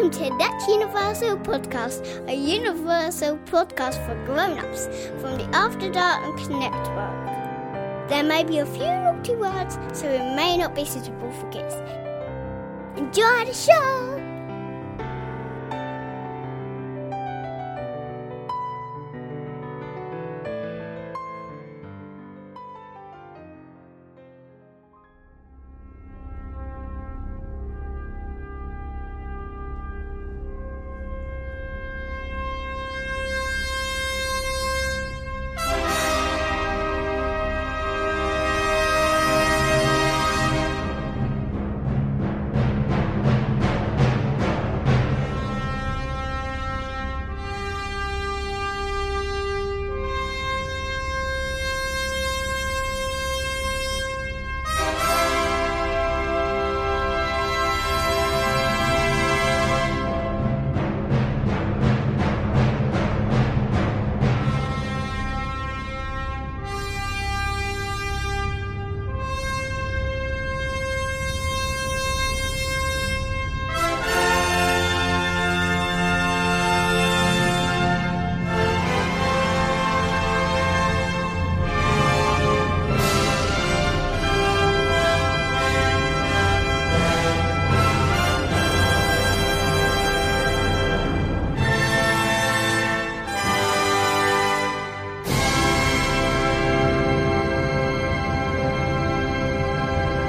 Welcome to That's Universal Podcast, a universal podcast for grown-ups from the After Dark and Connect world. There may be a few naughty words, so it may not be suitable for kids. Enjoy the show!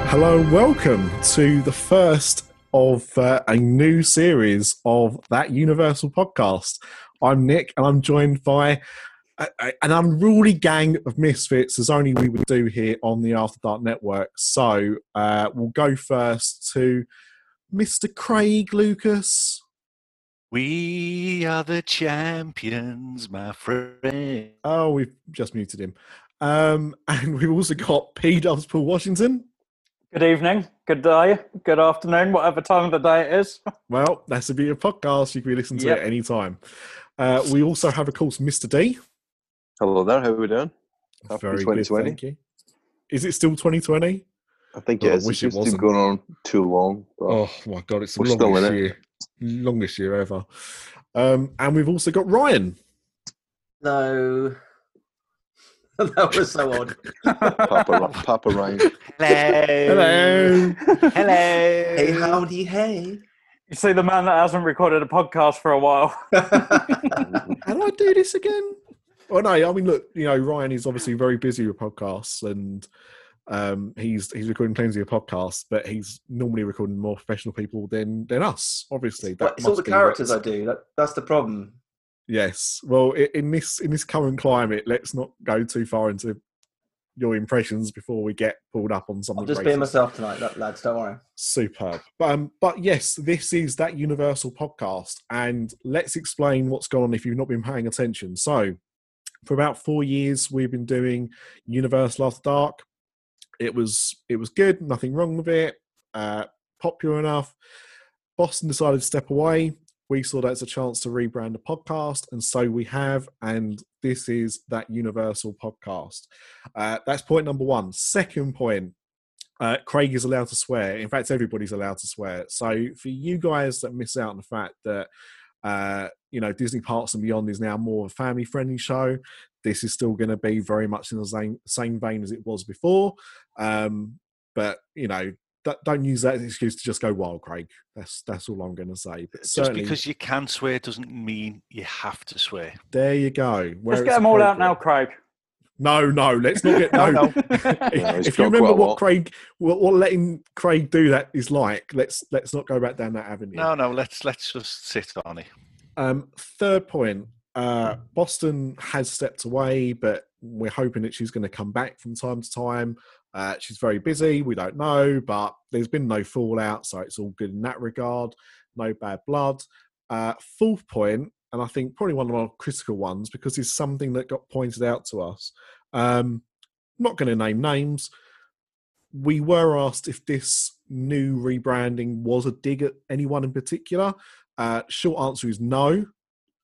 Hello, welcome to the first of a new series of That Universal Podcast. I'm Nick, and I'm joined by an unruly gang of misfits, as only we would do here on the After Dark Network. So we'll go first to Mr. Craig Lucas. We are the champions, my friend. Oh, we've just muted him. And we've also got P Doves Paul Washington. Good evening, good day, good afternoon, whatever time of the day it is. Well, that's the beauty of podcasts. You can be listening to it any time. We also have, of course, Mr. D. Hello there, how are we doing? Very 2020. Good, thank you. Is it still 2020? I think it is. I wish it wasn't going on too long. Oh my God, it's the longest year ever. And we've also got Ryan. No. That was so odd. Papa Ryan. Hello. Hello. Hey, howdy, hey. You see the man that hasn't recorded a podcast for a while. How do I do this again? Well, no, I mean, look, you know, Ryan is obviously very busy with podcasts, and he's recording plenty of podcasts, but he's normally recording more professional people than us, obviously. That it's all the characters I do. That's the problem. Yes. Well, in this current climate, let's not go too far into your impressions before we get pulled up on something. I'll just be myself tonight, lads. Don't worry. Superb. But yes, this is That Universal Podcast, and let's explain what's gone on if you've not been paying attention. So, for about 4 years, we've been doing Universal After Dark. It was good. Nothing wrong with it. Popular enough. Boston decided to step away. We saw that as a chance to rebrand the podcast, and so we have, and this is That Universal Podcast. That's point number one. Second point, Craig is allowed to swear. In fact, everybody's allowed to swear. So for you guys that miss out on the fact that, you know, Disney Parks and Beyond is now more of a family-friendly show, this is still going to be very much in the same vein as it was before. But, you know, don't use that as an excuse to just go wild, Craig. That's all I'm going to say. But just because you can swear doesn't mean you have to swear. There you go. Let's get them all out now, Craig. No, let's not get... No. If you remember what letting Craig do that is like, let's not go back down that avenue. No, let's just sit on it. Third point, Boston has stepped away, but we're hoping that she's going to come back from time to time. She's very busy, we don't know, but there's been no fallout, so it's all good in that regard. No bad blood. Fourth point, and I think probably one of our critical ones, because it's something that got pointed out to us. Not going to name names. We were asked if this new rebranding was a dig at anyone in particular. Short answer is no.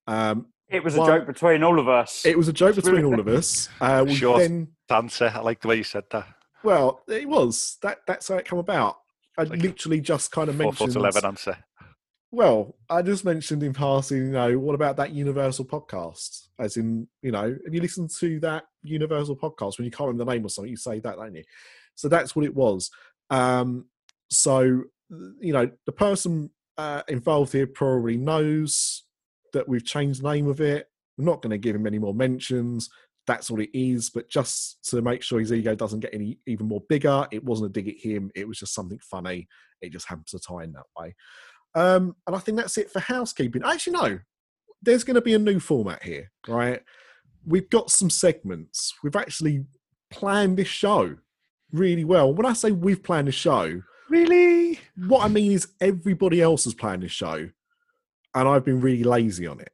It was a joke between all of us. It was a joke between all of us. Short answer. I like the way you said that. Well, it was. That's how it came about. I literally just kind of mentioned... 4'11" answer. Well, I just mentioned in passing, you know, what about that Universal podcast? As in, you know, and you listen to that Universal podcast when you can't remember the name or something, you say that, don't you? So that's what it was. So, you know, the person involved here probably knows that we've changed the name of it. We're not going to give him any more mentions. That's all it is. But just to make sure his ego doesn't get any even more bigger, it wasn't a dig at him. It was just something funny. It just happens to tie in that way. And I think that's it for housekeeping. Actually, no, there's going to be a new format here, right? We've got some segments. We've actually planned this show really well. When I say we've planned the show, really, what I mean is everybody else has planned this show, and I've been really lazy on it.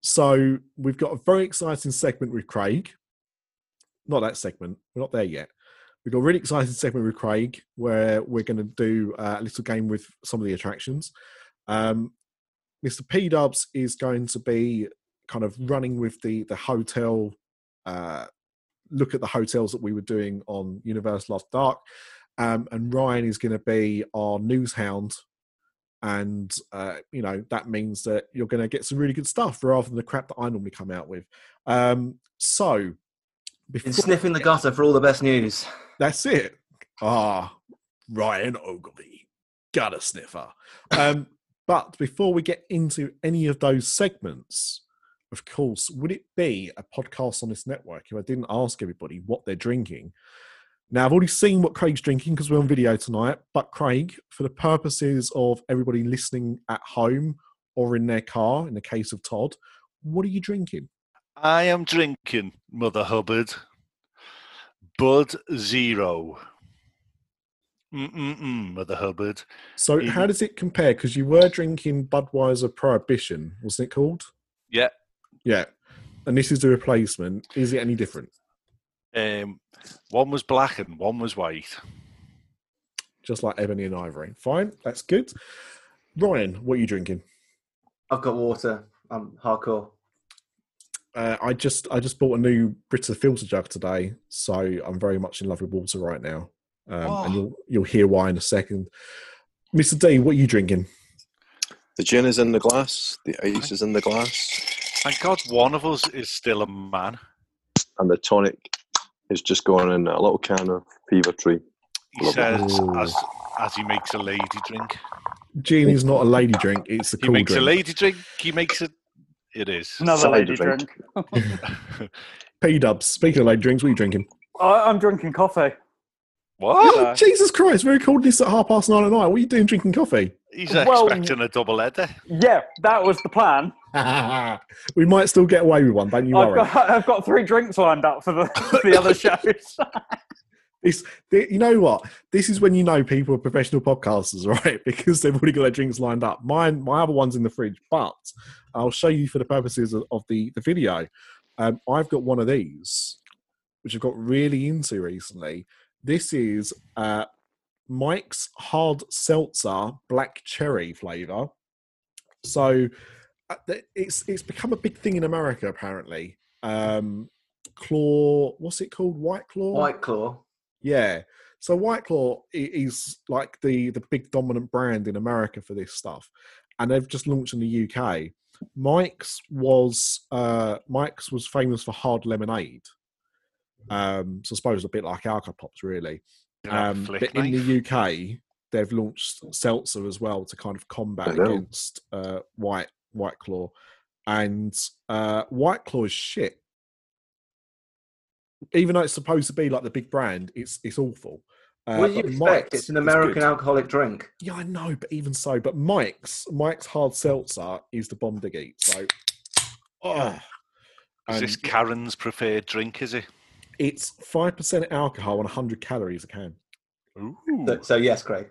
So we've got a very exciting segment with Craig. Not that segment. We're not there yet. We've got a really exciting segment with Craig where we're going to do a little game with some of the attractions. Mr. P Dubs is going to be kind of running with the hotel, look at the hotels that we were doing on Universal After Dark. And Ryan is going to be our news hound. And, you know, that means that you're going to get some really good stuff rather than the crap that I normally come out with. So, been sniffing the gutter for all the best news. That's it. Ah, Ryan Ogilvie, gutter sniffer. But before we get into any of those segments, of course, would it be a podcast on this network if I didn't ask everybody what they're drinking? Now, I've already seen what Craig's drinking because we're on video tonight. But Craig, for the purposes of everybody listening at home or in their car, in the case of Todd, what are you drinking? I am drinking, Mother Hubbard, Bud Zero. Mother Hubbard. So how does it compare? Because you were drinking Budweiser Prohibition, wasn't it called? Yeah. Yeah. And this is the replacement. Is it any different? One was black and one was white. Just like ebony and ivory. Fine. That's good. Ryan, what are you drinking? I've got water. I'm hardcore. I just bought a new Brita filter jug today, so I'm very much in love with water right now. And you'll hear why in a second. Mr. D, what are you drinking? The gin is in the glass. The ice is in the glass. Thank God one of us is still a man. And the tonic is just going in a little can of Fever Tree. He says as he makes a lady drink. Gin is not a lady drink. It's a cool drink. He makes a lady drink. He makes it. It is. Another lady drink. P-Dubs, speaking of lady drinks, what are you drinking? I'm drinking coffee. What? Oh, Jesus Christ, we recorded this at 9:30 at night. What are you doing drinking coffee? He's expecting a double header. Yeah, that was the plan. We might still get away with one, don't you worry. I've got 3 drinks lined up for the other shows. You know what? This is when you know people are professional podcasters, right? Because they've already got their drinks lined up. My other one's in the fridge, but I'll show you for the purposes of the video. I've got one of these, which I've got really into recently. This is Mike's Hard Seltzer Black Cherry flavour. So it's become a big thing in America, apparently. What's it called? White Claw? White Claw. Yeah. So White Claw is like the big dominant brand in America for this stuff. And they've just launched in the UK. Mike's was famous for hard lemonade. So I suppose a bit like Alka Pops, really. But in the UK, they've launched seltzer as well to kind of combat against White Claw. And White Claw is shit. Even though it's supposed to be like the big brand, it's awful. What do you expect? It's an American alcoholic drink. Yeah, I know, but even so. But Mike's Hard Seltzer is the bomb diggy. So, is this Karen's preferred drink? Is it? It's 5% alcohol and 100 calories a can. Ooh. So yes, Craig.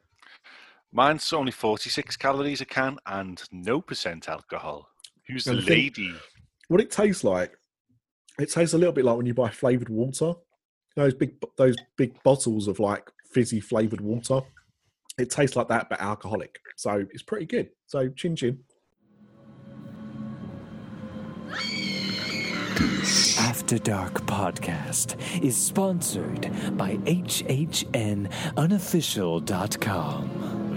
Mine's only 46 calories a can and no % alcohol. Who's the lady? What it tastes like? It tastes a little bit like when you buy flavoured water. Those big bottles of like fizzy flavoured water. It tastes like that, but alcoholic. So it's pretty good. So chin chin. After Dark Podcast is sponsored by HHNUnofficial.com.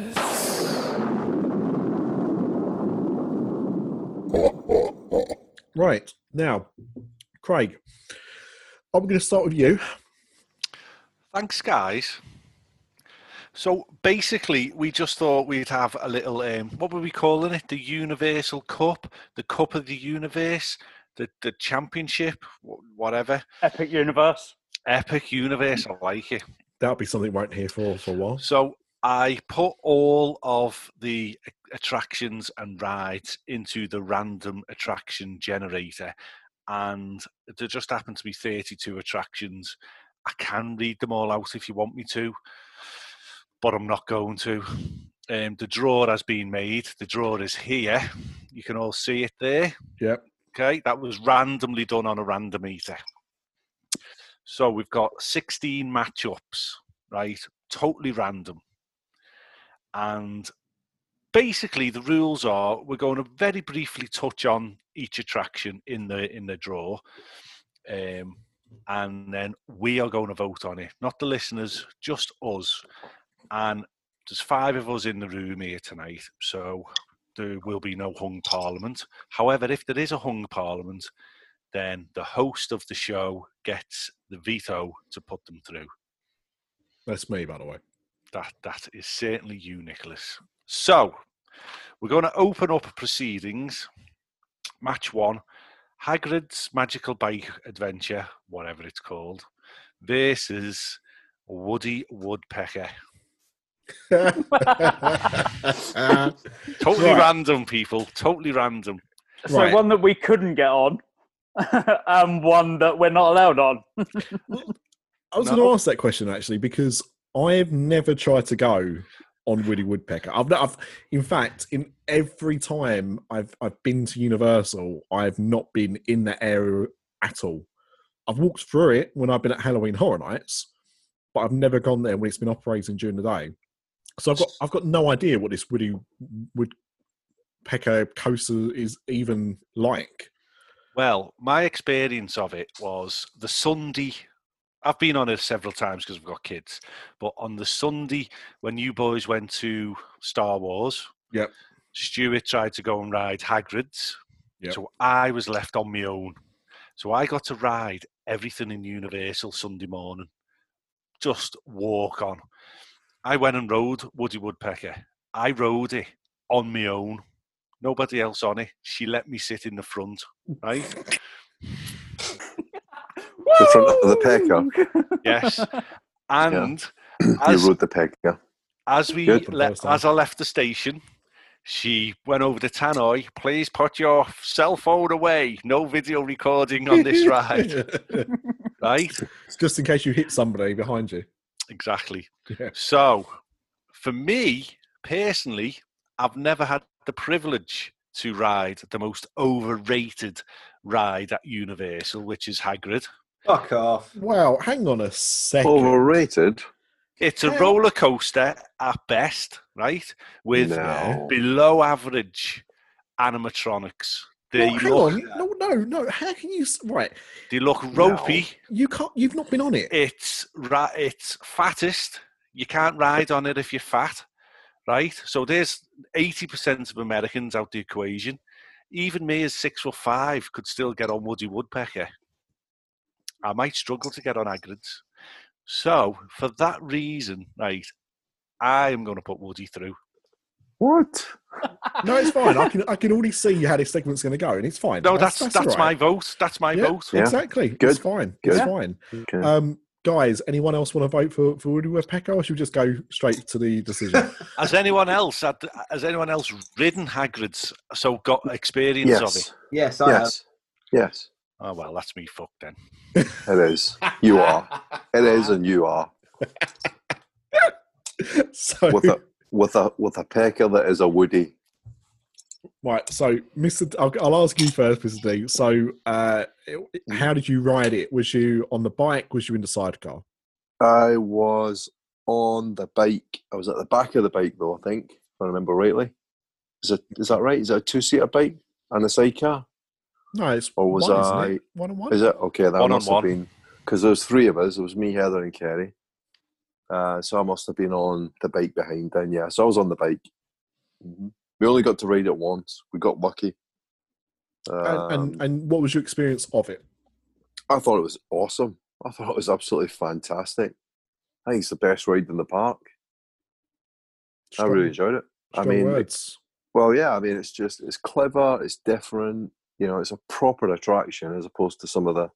Right, now, Craig, I'm going to start with you. Thanks, guys. So, basically, we just thought we'd have a little, what were we calling it? The Universal Cup, the Cup of the Universe, the Championship, whatever. Epic Universe. Epic Universe, I like it. That'll be something right here for a while. So, I put all of the attractions and rides into the random attraction generator, and there just happened to be 32 attractions. I can read them all out if you want me to, but I'm not going to. The draw has been made. The draw is here. You can all see it there. Yep. Okay, that was randomly done on a randometer. So we've got 16 matchups, right? Totally random. And basically, the rules are we're going to very briefly touch on each attraction in the draw, and then we are going to vote on it. Not the listeners, just us. And there's 5 of us in the room here tonight, so there will be no hung parliament. However, if there is a hung parliament, then the host of the show gets the veto to put them through. That's me, by the way. That is certainly you, Nicholas. So, we're going to open up proceedings. Match 1, Hagrid's Magical Bike Adventure, whatever it's called, versus Woody Woodpecker. Totally random, people. Totally random. So right. One that we couldn't get on, and one that we're not allowed on. I was going to ask that question, actually, because I've never tried to go on Woody Woodpecker. In fact, every time I've been to Universal, I've not been in that area at all. I've walked through it when I've been at Halloween Horror Nights, but I've never gone there when it's been operating during the day. So I've got no idea what this Woody Woodpecker coaster is even like. Well, my experience of it was the Sunday. I've been on it several times because I've got kids. But on the Sunday, when you boys went to Star Wars, yep, Stuart tried to go and ride Hagrid's. Yep. So I was left on my own. So I got to ride everything in Universal Sunday morning. Just walk on. I went and rode Woody Woodpecker. I rode it on my own. Nobody else on it. She let me sit in the front, right? The front of the pecker. Yes. And yeah. You rode the pecker. As I left the station, she went over to Tannoy, please put your cell phone away. No video recording on this ride. Right? It's just in case you hit somebody behind you. Exactly. Yeah. So, for me, personally, I've never had the privilege to ride the most overrated ride at Universal, which is Hagrid. Fuck off. Wow, hang on a second. Overrated? It's a roller coaster at best, right? With below average animatronics. No, how can you... Right. They look ropey. No. You can't, you've not been on it. It's fattest. You can't ride on it if you're fat, right? So there's 80% of Americans out the equation. Even me as 6'5" could still get on Woody Woodpecker. I might struggle to get on Hagrid's. So, for that reason, right, I am going to put Woody through. What? No, it's fine. I can already see how this segment's going to go, and it's fine. No, that's right. My vote. That's my vote. Yeah. Exactly. Good. It's fine. Good. It's fine. Okay. Guys, anyone else want to vote for Woody Woodpecker, or should we just go straight to the decision? Has anyone else ridden Hagrid's, so got experience of it? Yes, I have. Yes. Oh, well, that's me fucked then. It is. You are. It is, and you are. So, with a pecker that is a Woody. Right, so Mr. I'll ask you first, Mr. D. So, how did you ride it? Was you on the bike? Was you in the sidecar? I was on the bike. I was at the back of the bike, though, I think, if I remember rightly. Is that right? Is it a two-seater bike and a sidecar? No, it's or was one, isn't it? One-on-one? Is it? Okay, that must have been... Because there was three of us. It was me, Heather, and Kerry. So I must have been on the bike behind then, yeah. So I was on the bike. Mm-hmm. We only got to ride it once. We got lucky. And what was your experience of it? I thought it was awesome. I thought it was absolutely fantastic. I think it's the best ride in the park. I really enjoyed it. I mean, it's just, it's clever, it's different. You know, it's a proper attraction as opposed to some of the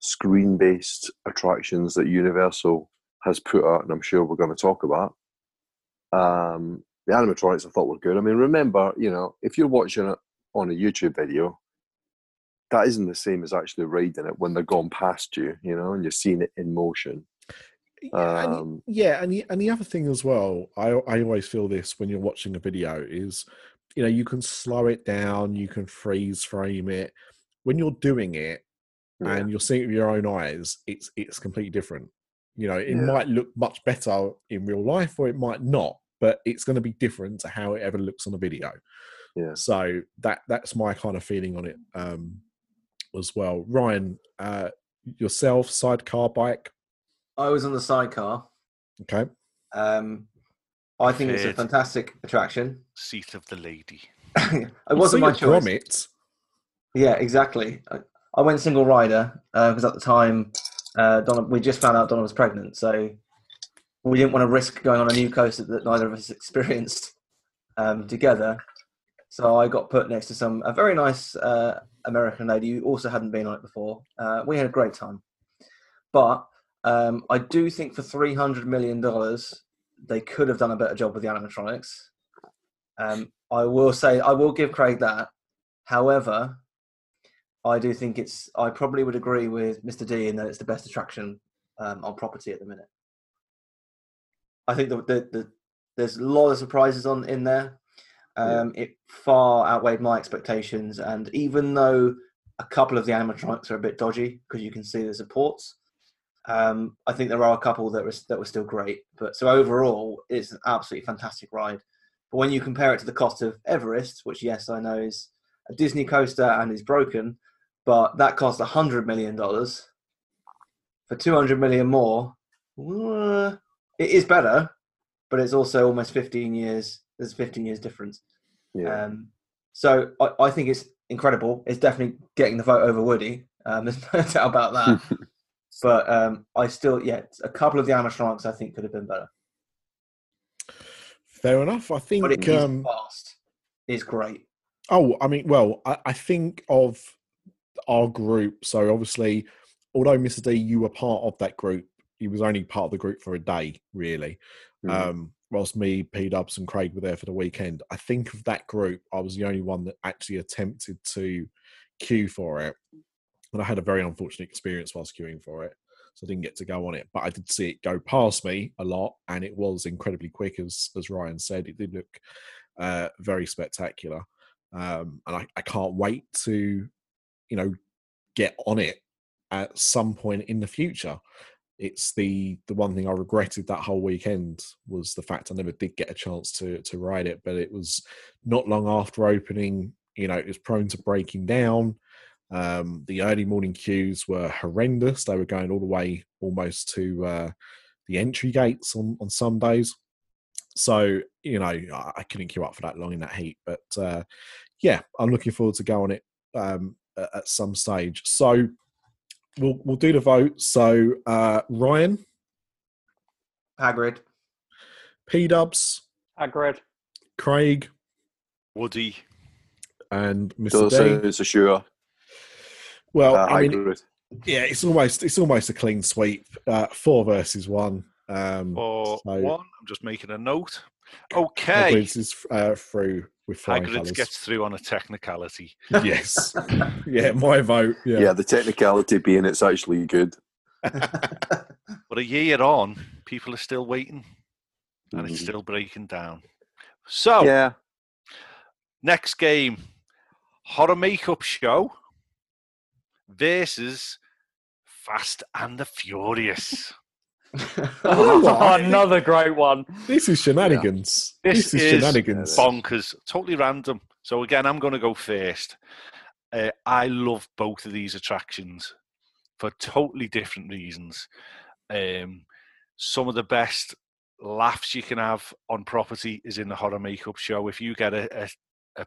screen-based attractions that Universal has put out, and I'm sure we're going to talk about. The animatronics I thought were good. I mean, remember, you know, if you're watching it on a YouTube video, that isn't the same as actually riding it when they're gone past you, you know, and you're seeing it in motion. And the other thing as well, I always feel this when you're watching a video is, you know, you can slow it down, you can freeze frame it. When you're doing it and you're seeing it with your own eyes, it's completely different. You know, it might look much better in real life or it might not, but it's going to be different to how it ever looks on a video. Yeah. So that's my kind of feeling on it as well. Ryan, yourself, sidecar, bike? I was on the sidecar. Okay. I think it's a fantastic attraction. Seat of the lady. It wasn't my choice. Grommet. Yeah, exactly. I went single rider because at the time... we just found out Donna was pregnant, so we didn't want to risk going on a new coaster that neither of us experienced together. So I got put next to a very nice American lady who also hadn't been on it before. We had a great time. But I do think for $300 million, they could have done a better job with the animatronics. I will give Craig that. However... I do think I probably would agree with Mr. D in that it's the best attraction on property at the minute. I think there's a lot of surprises in there. It far outweighed my expectations. And even though a couple of the animatronics are a bit dodgy because you can see the supports, I think there are a couple that were still great. But so overall, it's an absolutely fantastic ride. But when you compare it to the cost of Everest, which yes, I know is a Disney coaster and is broken, but that cost $100 million. For $200 million more, it is better, but it's also almost 15 years. There's 15 years difference. Yeah. So I think it's incredible. It's definitely getting the vote over Woody. There's no doubt about that. But a couple of the animatronics I think could have been better. Fair enough. I think... But it is fast. It's great. Oh, I mean, well, I think of our group. So obviously, although Mr. D, you were part of that group, he was only part of the group for a day, really. Mm-hmm. Whilst me, P Dubs, and Craig were there for the weekend. I think of that group, I was the only one that actually attempted to queue for it. And I had a very unfortunate experience whilst queuing for it. So I didn't get to go on it. But I did see it go past me a lot. And it was incredibly quick, as Ryan said. It did look very spectacular. And I can't wait to, you know, get on it at some point in the future. It's the one thing I regretted that whole weekend was the fact I never did get a chance to ride it, but it was not long after opening, you know, it was prone to breaking down. The early morning queues were horrendous. They were going all the way almost to the entry gates on some days. So, you know, I couldn't queue up for that long in that heat. But, I'm looking forward to going on it at some stage. So we'll do the vote. So, Ryan? Hagrid. P-Dubs? Hagrid. Craig? Woody. And Mr. D? It's a sure. Well, I mean, yeah, it's almost a clean sweep. 4 versus 1. I'm just making a note. Okay, Hagrid's is through with flying colours. Hagrid's gets through on a technicality. Yes, yeah, my vote. Yeah. The technicality being it's actually good. But a year on, people are still waiting, and it's still breaking down. So, Next game, Horror Makeup Show versus Fast and the Furious. Oh, another great one. This is shenanigans. Yeah. This is shenanigans. Bonkers. Totally random. So again, I'm going to go first. I love both of these attractions for totally different reasons. Some of the best laughs you can have on property is in the Horror Makeup Show. If you get a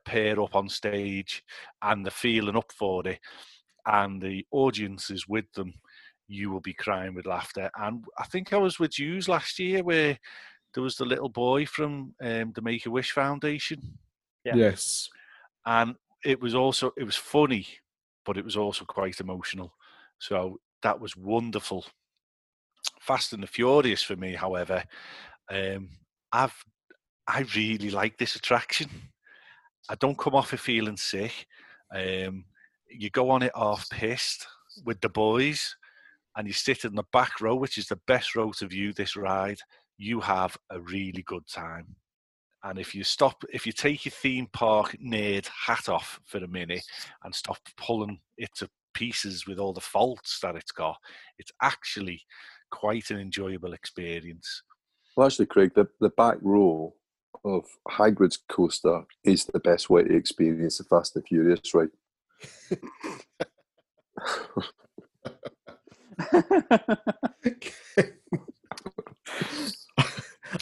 pair up on stage and the feeling up for it and the audience is with them, you will be crying with laughter. And I think I was with you last year where there was the little boy from the Make-A-Wish Foundation. Yeah. Yes. And it was funny, but it was also quite emotional. So that was wonderful. Fast and the Furious for me, however, I really like this attraction. I don't come off it feeling sick. You go on it half-pissed with the boys, and you sit in the back row, which is the best row to view this ride. You have a really good time. And if you take your theme park nerd hat off for a minute and stop pulling it to pieces with all the faults that it's got, it's actually quite an enjoyable experience. Well, actually, Craig, the back row of Hagrid's coaster is the best way to experience the Fast and Furious ride.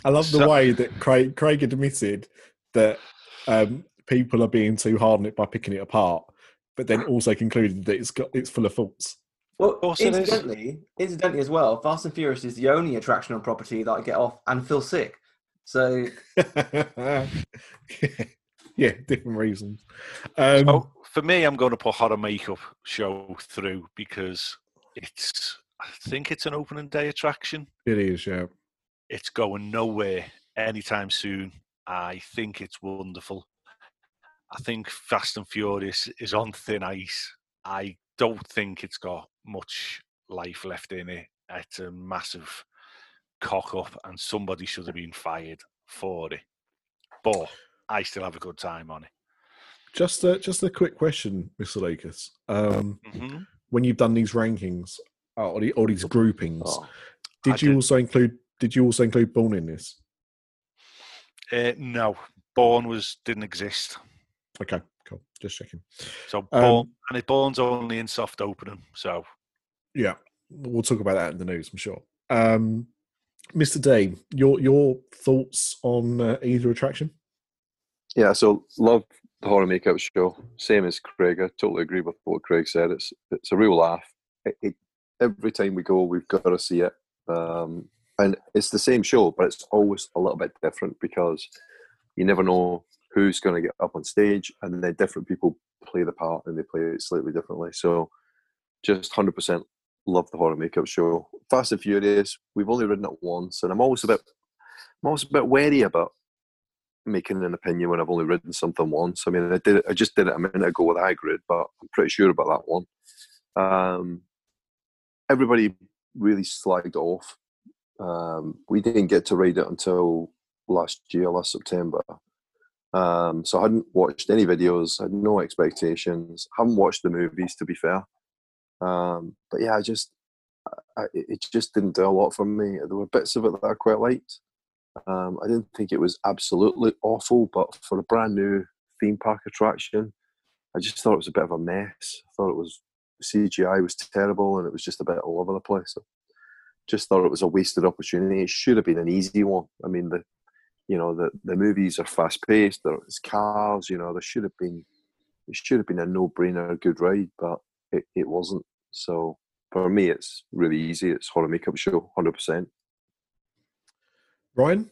I love the way that Craig admitted that people are being too hard on it by picking it apart, but then also concluded that it's full of faults. Well, incidentally as well, Fast and Furious is the only attraction on property that I get off and feel sick. So yeah, different reasons. So for me, I'm going to put Horror Makeup Show through because I think it's an opening day attraction. It is, yeah. It's going nowhere anytime soon. I think it's wonderful. I think Fast and Furious is on thin ice. I don't think it's got much life left in it. It's a massive cock-up and somebody should have been fired for it. But I still have a good time on it. Just a quick question, Mr. Lucas. When you've done these rankings or these groupings, did you also include Bourne in this? No, Bourne didn't exist. Okay, cool. Just checking. So Bourne's only in soft opening. So yeah, we'll talk about that in the news, I'm sure. Mr. Dane, your thoughts on either attraction? Yeah, so love the Horror Makeup Show. Same as Craig. I totally agree with what Craig said. It's a real laugh. Every time we go, we've got to see it. And it's the same show, but it's always a little bit different because you never know who's going to get up on stage, and then different people play the part and they play it slightly differently. So just 100% love the Horror Makeup Show. Fast and Furious, we've only ridden it once, and I'm always a bit wary about making an opinion when I've only ridden something once. I mean, I just did it a minute ago with Hagrid, but I'm pretty sure about that one. Everybody really slagged off. We didn't get to ride it until last September. So I hadn't watched any videos, had no expectations, haven't watched the movies, to be fair. But yeah, it just didn't do a lot for me. There were bits of it that I quite liked. I didn't think it was absolutely awful, but for a brand new theme park attraction, I just thought it was a bit of a mess. I thought it was CGI was terrible and it was just a bit all over the place. I just thought it was a wasted opportunity. It should have been an easy one. I mean, the movies are fast paced. There's cars. It should have been a no brainer good ride, but it wasn't. So for me, it's really easy. It's Horror Makeup Show, 100%. Ryan?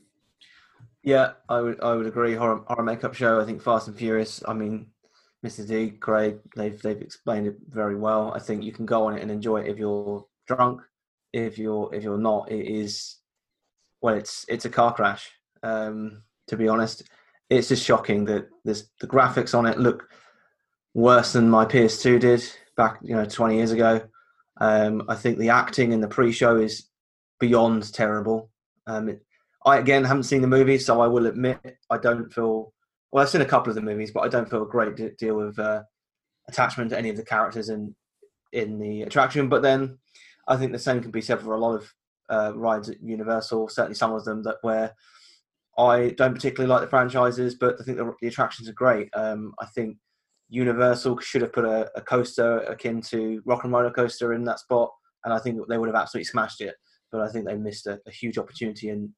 Yeah, I would agree. Horror Makeup Show. I think Fast and Furious. I mean, Mr. D, Craig, they've explained it very well. I think you can go on it and enjoy it if you're drunk. If you're not, it is, well, it's a car crash. To be honest, it's just shocking that the graphics on it look worse than my PS2 did back 20 years ago. I think the acting in the pre-show is beyond terrible. I again haven't seen the movie, so I will admit I don't feel Well, I've seen a couple of the movies, but I don't feel a great deal of attachment to any of the characters in the attraction. But then I think the same can be said for a lot of rides at Universal, certainly some of them that where I don't particularly like the franchises, but I think the attractions are great. I think Universal should have put a coaster akin to Rock and Roller Coaster in that spot, and I think they would have absolutely smashed it. But I think they missed a huge opportunity and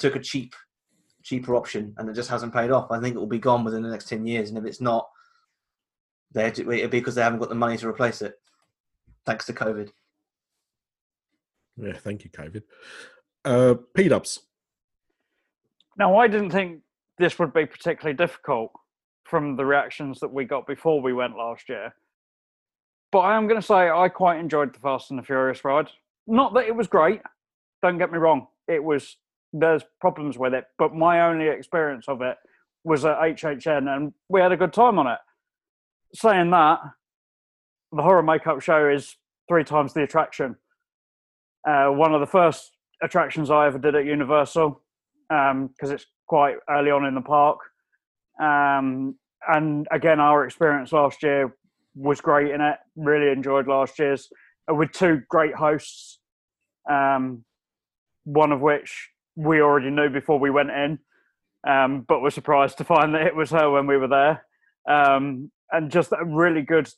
took a cheaper option, and it just hasn't paid off. I think it will be gone within the next 10 years, and if it's not, it'll be because they haven't got the money to replace it, thanks to COVID. Yeah, thank you, COVID. P Dubs. Now, I didn't think this would be particularly difficult from the reactions that we got before we went last year. But I am going to say I quite enjoyed the Fast and the Furious ride. Not that it was great, don't get me wrong. There's problems with it, but my only experience of it was at HHN, and we had a good time on it. Saying that, the Horror Makeup Show is 3 times the attraction. One of the first attractions I ever did at Universal, because it's quite early on in the park. And again, our experience last year was great in it. Really enjoyed last year's with 2 great hosts, one of which we already knew before we went in, but were surprised to find that it was her when we were there. And just a really good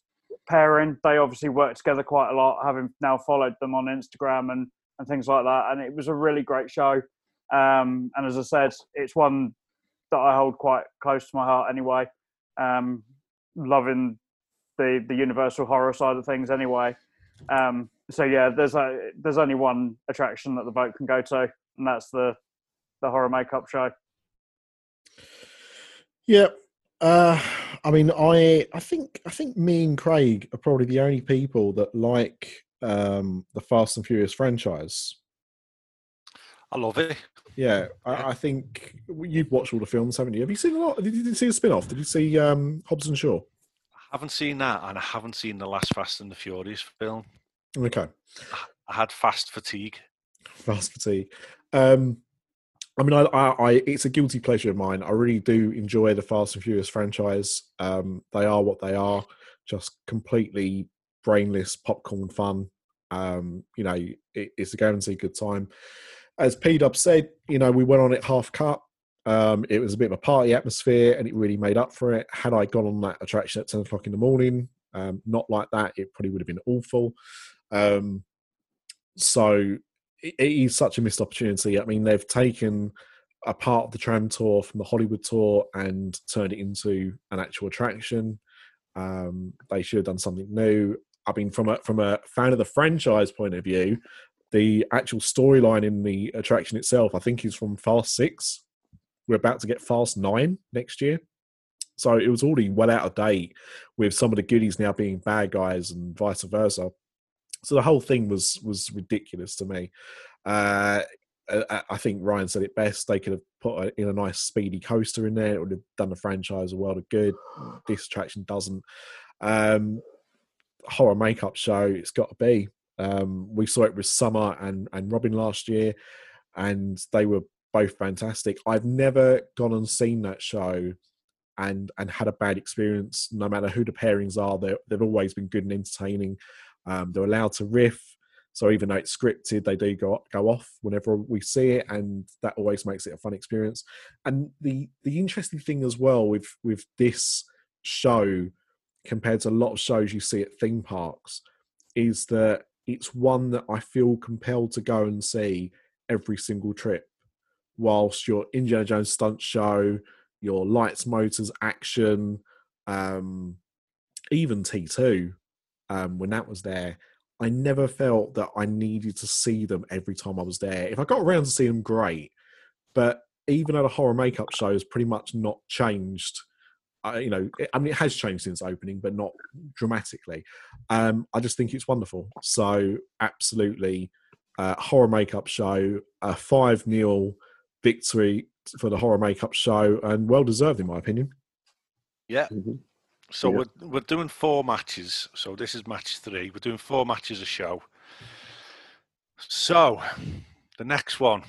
pairing. They obviously work together quite a lot, having now followed them on Instagram and things like that. And it was a really great show. And as I said, it's one that I hold quite close to my heart anyway. Loving the Universal horror side of things anyway. So yeah, there's only one attraction that the vote can go to, and that's the Horror Makeup Show. Yeah. I mean, I think me and Craig are probably the only people that like the Fast and Furious franchise. I love it. Yeah, I think you've watched all the films, haven't you? Have you seen a lot? Did you see a spin-off? Did you see Hobbs and Shaw? I haven't seen that, and I haven't seen the last Fast and the Furious film. Okay. I had fast fatigue. I mean, I it's a guilty pleasure of mine. I really do enjoy the Fast and Furious franchise. They are what they are, just completely brainless popcorn fun. You know, it's a guaranteed good time. As P-Dub said, you know, we went on it half cut. It was a bit of a party atmosphere, and it really made up for it. Had I gone on that attraction at 10 o'clock in the morning, not like that, it probably would have been awful. So it is such a missed opportunity. I mean, they've taken a part of the tram tour from the Hollywood tour and turned it into an actual attraction. They should have done something new. I mean, from a fan of the franchise point of view, the actual storyline in the attraction itself, I think, is from Fast 6. We're about to get Fast 9 next year. So it was already well out of date with some of the goodies now being bad guys and vice versa. So the whole thing was ridiculous to me. I think Ryan said it best. They could have put in a nice speedy coaster in there. It would have done the franchise a world of good. This attraction doesn't. Horror Makeup Show, it's got to be. We saw it with Summer and Robin last year, and they were both fantastic. I've never gone and seen that show and had a bad experience. No matter who the pairings are, they've always been good and entertaining. They're allowed to riff, so even though it's scripted, they do go off whenever we see it, and that always makes it a fun experience. And the interesting thing as well with this show compared to a lot of shows you see at theme parks is that it's one that I feel compelled to go and see every single trip. Whilst your Indiana Jones stunt show, your lights, motors, action, even T2, when that was there, I never felt that I needed to see them every time I was there. If I got around to see them, great. But even though the Horror Makeup Show has pretty much not changed, it has changed since opening, but not dramatically. I just think it's wonderful. So absolutely, Horror Makeup Show, a 5-0 victory for the Horror Makeup Show, and well deserved in my opinion. Yeah. Mm-hmm. So yeah. We're doing 4 matches. So this is match 3. We're doing 4 matches a show. So the next one,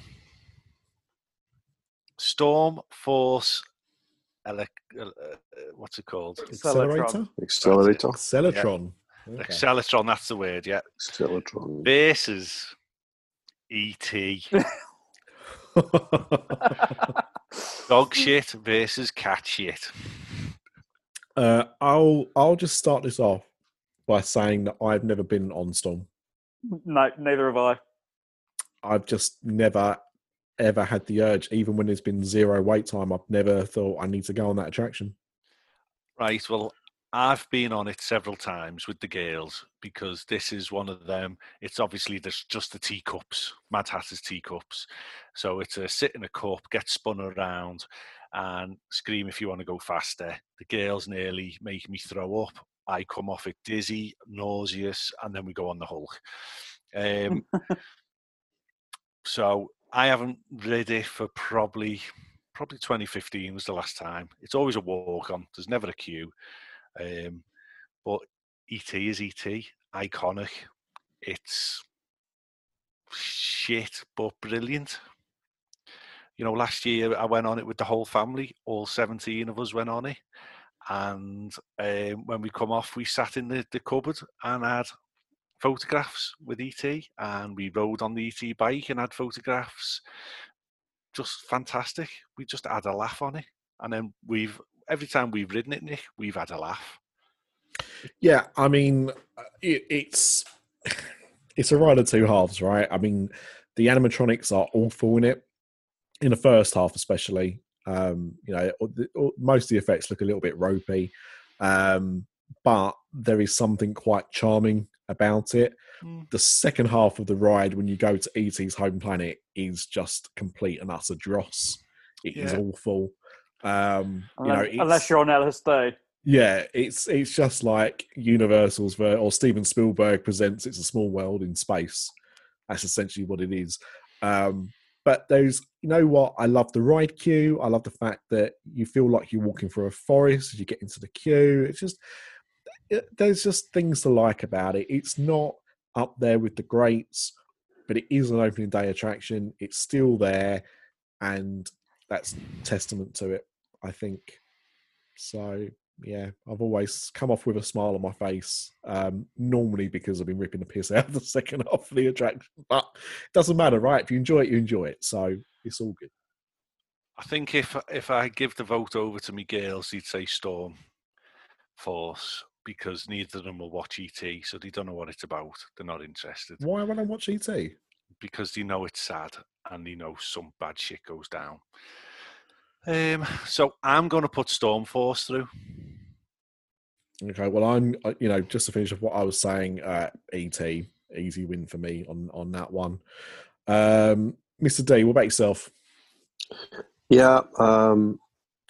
Storm Force what's it called? Accelatron. Yeah. Okay. Accelatron, that's the word, yeah. Accelatron. Versus ET. Dog shit versus cat shit. I'll just start this off by saying that I've never been on Storm. No, neither have I. I've just never, ever had the urge. Even when there's been zero wait time, I've never thought I need to go on that attraction. Right, well, I've been on it several times with the girls because this is one of them. It's obviously just the teacups, Mad Hatter's teacups. So it's a sit in a cup, get spun around and scream if you want to go faster. The girls nearly make me throw up. I come off it dizzy, nauseous, and then we go on the Hulk. So I haven't rid it for probably 2015 was the last time. It's always a walk on. There's never a queue. But ET is ET, iconic. It's shit, but brilliant. You know, last year I went on it with the whole family. All 17 of us went on it. And when we come off, we sat in the cupboard and had photographs with ET. And we rode on the ET bike and had photographs. Just fantastic. We just had a laugh on it. And then every time we've ridden it, Nick, we've had a laugh. Yeah, I mean, it's a ride of two halves, right? I mean, the animatronics are awful in it, in the first half especially. You know, most of the effects look a little bit ropey, but there is something quite charming about it. Mm. The second half of the ride, when you go to E.T.'s home planet, is just complete and utter dross. It is awful. Unless you're on LSD. Yeah, it's just like Universal's or Steven Spielberg presents It's a Small World in Space. That's essentially what it is. But there's, you know what? I love the ride queue. I love the fact that you feel like you're walking through a forest as you get into the queue. It's just, there's just things to like about it. It's not up there with the greats, but it is an opening day attraction. It's still there. And that's testament to it, I think. So, yeah, I've always come off with a smile on my face, normally because I've been ripping the piss out of the second half of the attraction. But it doesn't matter, right? If you enjoy it, you enjoy it. So it's all good. I think if I give the vote over to me girls, they'd say Storm Force because neither of them will watch ET, so they don't know what it's about. They're not interested. Why won't I watch ET? Because they know it's sad and they know some bad shit goes down. So I'm going to put Storm Force through. Okay, well, just to finish off what I was saying, ET, easy win for me on that one. Mr. D, what about yourself? Yeah,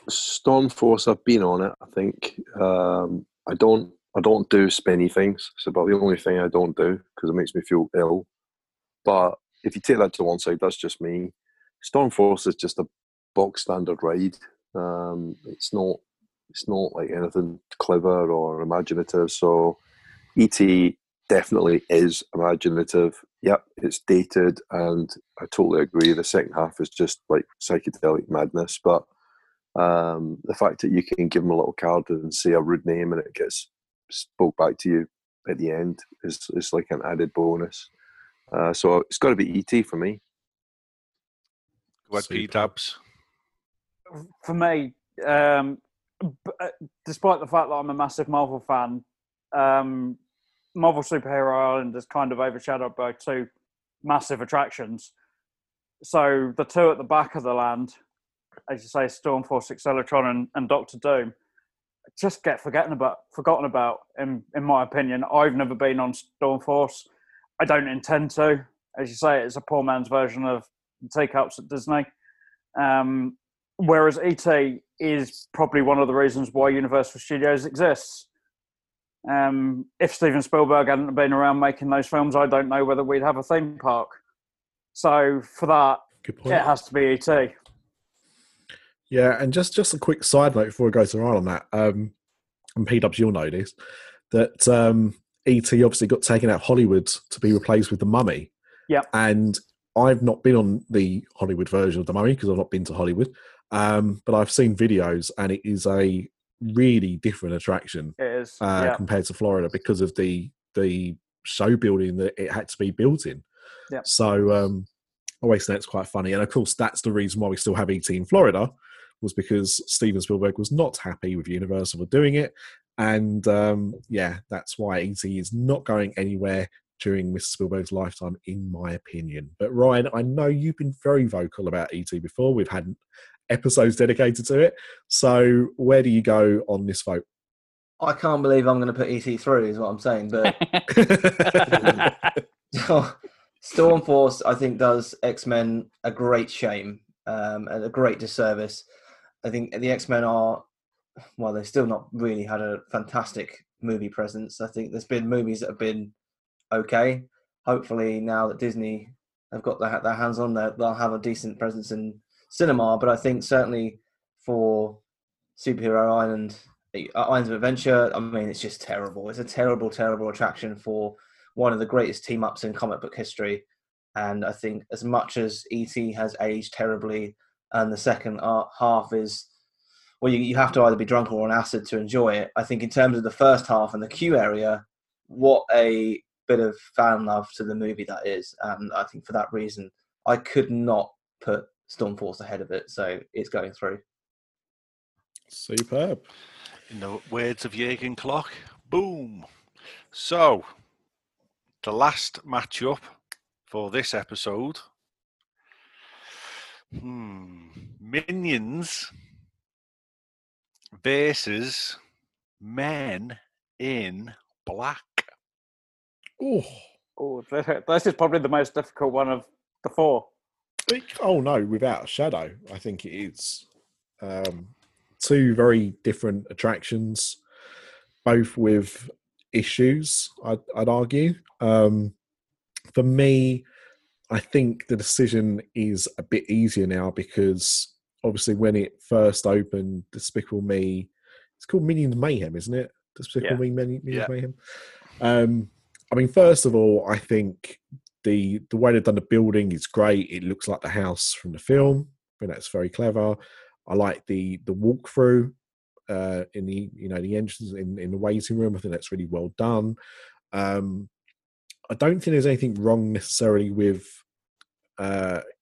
Storm Force, I've been on it, I think. I don't do spinny things. It's about the only thing I don't do because it makes me feel ill. But if you take that to one side, that's just me. Storm Force is just a box standard ride. It's not like anything clever or imaginative. So ET definitely is imaginative. Yep, it's dated, and I totally agree. The second half is just like psychedelic madness. But the fact that you can give them a little card and say a rude name and it gets spoke back to you at the end is like an added bonus. So it's got to be ET for me. What P Doves? For me, despite the fact that I'm a massive Marvel fan, Marvel Superhero Island is kind of overshadowed by two massive attractions. So the two at the back of the land, as you say, Storm Force Accelatron and Doctor Doom, just get forgotten about. In my opinion, I've never been on Storm Force. I don't intend to. As you say, it's a poor man's version of take-ups at Disney. Whereas ET is probably one of the reasons why Universal Studios exists. If Steven Spielberg hadn't been around making those films, I don't know whether we'd have a theme park. So for that, it has to be ET. Yeah, and just a quick side note before we go to Ryan on that, and P-Dubs, you'll know this, that ET obviously got taken out of Hollywood to be replaced with The Mummy. Yeah. And I've not been on the Hollywood version of The Mummy because I've not been to Hollywood. But I've seen videos, and it is a really different attraction. It is, yeah, compared to Florida, because of the show building that it had to be built in. Yeah. So I always think that's quite funny. And of course, that's the reason why we still have ET in Florida, was because Steven Spielberg was not happy with Universal for doing it. And yeah, that's why ET is not going anywhere during Mr. Spielberg's lifetime, in my opinion. But Ryan, I know you've been very vocal about ET before. We've had episodes dedicated to it. So where do you go on this vote? I can't believe I'm going to put ET through, is what I'm saying. But Storm Force, I think, does X-Men a great shame and a great disservice. I think the X-Men are, well, they've still not really had a fantastic movie presence. I think there's been movies that have been okay. Hopefully now that Disney have got their hands on there, they'll have a decent presence in cinema. But I think certainly for Superhero Island, Islands of Adventure, I mean, it's just terrible. It's a terrible, terrible attraction for one of the greatest team-ups in comic book history. And I think as much as E.T. has aged terribly, and the second half is, well, you have to either be drunk or on acid to enjoy it. I think in terms of the first half and the queue area, what a bit of fan love to the movie that is. And I think for that reason, I could not put Storm Force ahead of it. So it's going through. Superb. In the words of Jürgen Klopp, boom. So the last matchup for this episode, Minions versus Men in Black. Oh, this is probably the most difficult one of the four. Oh no, without a shadow, I think it is. Two very different attractions, both with issues, I'd argue. For me, I think the decision is a bit easier now, because obviously when it first opened, Despicable Me, it's called Minions Mayhem, isn't it? Despicable Me, Minions Mayhem. I mean, first of all, I think the way they've done the building is great. It looks like the house from the film. I mean, that's very clever. I like the walkthrough in the, you know, the entrance in the waiting room. I think that's really well done. I don't think there's anything wrong necessarily with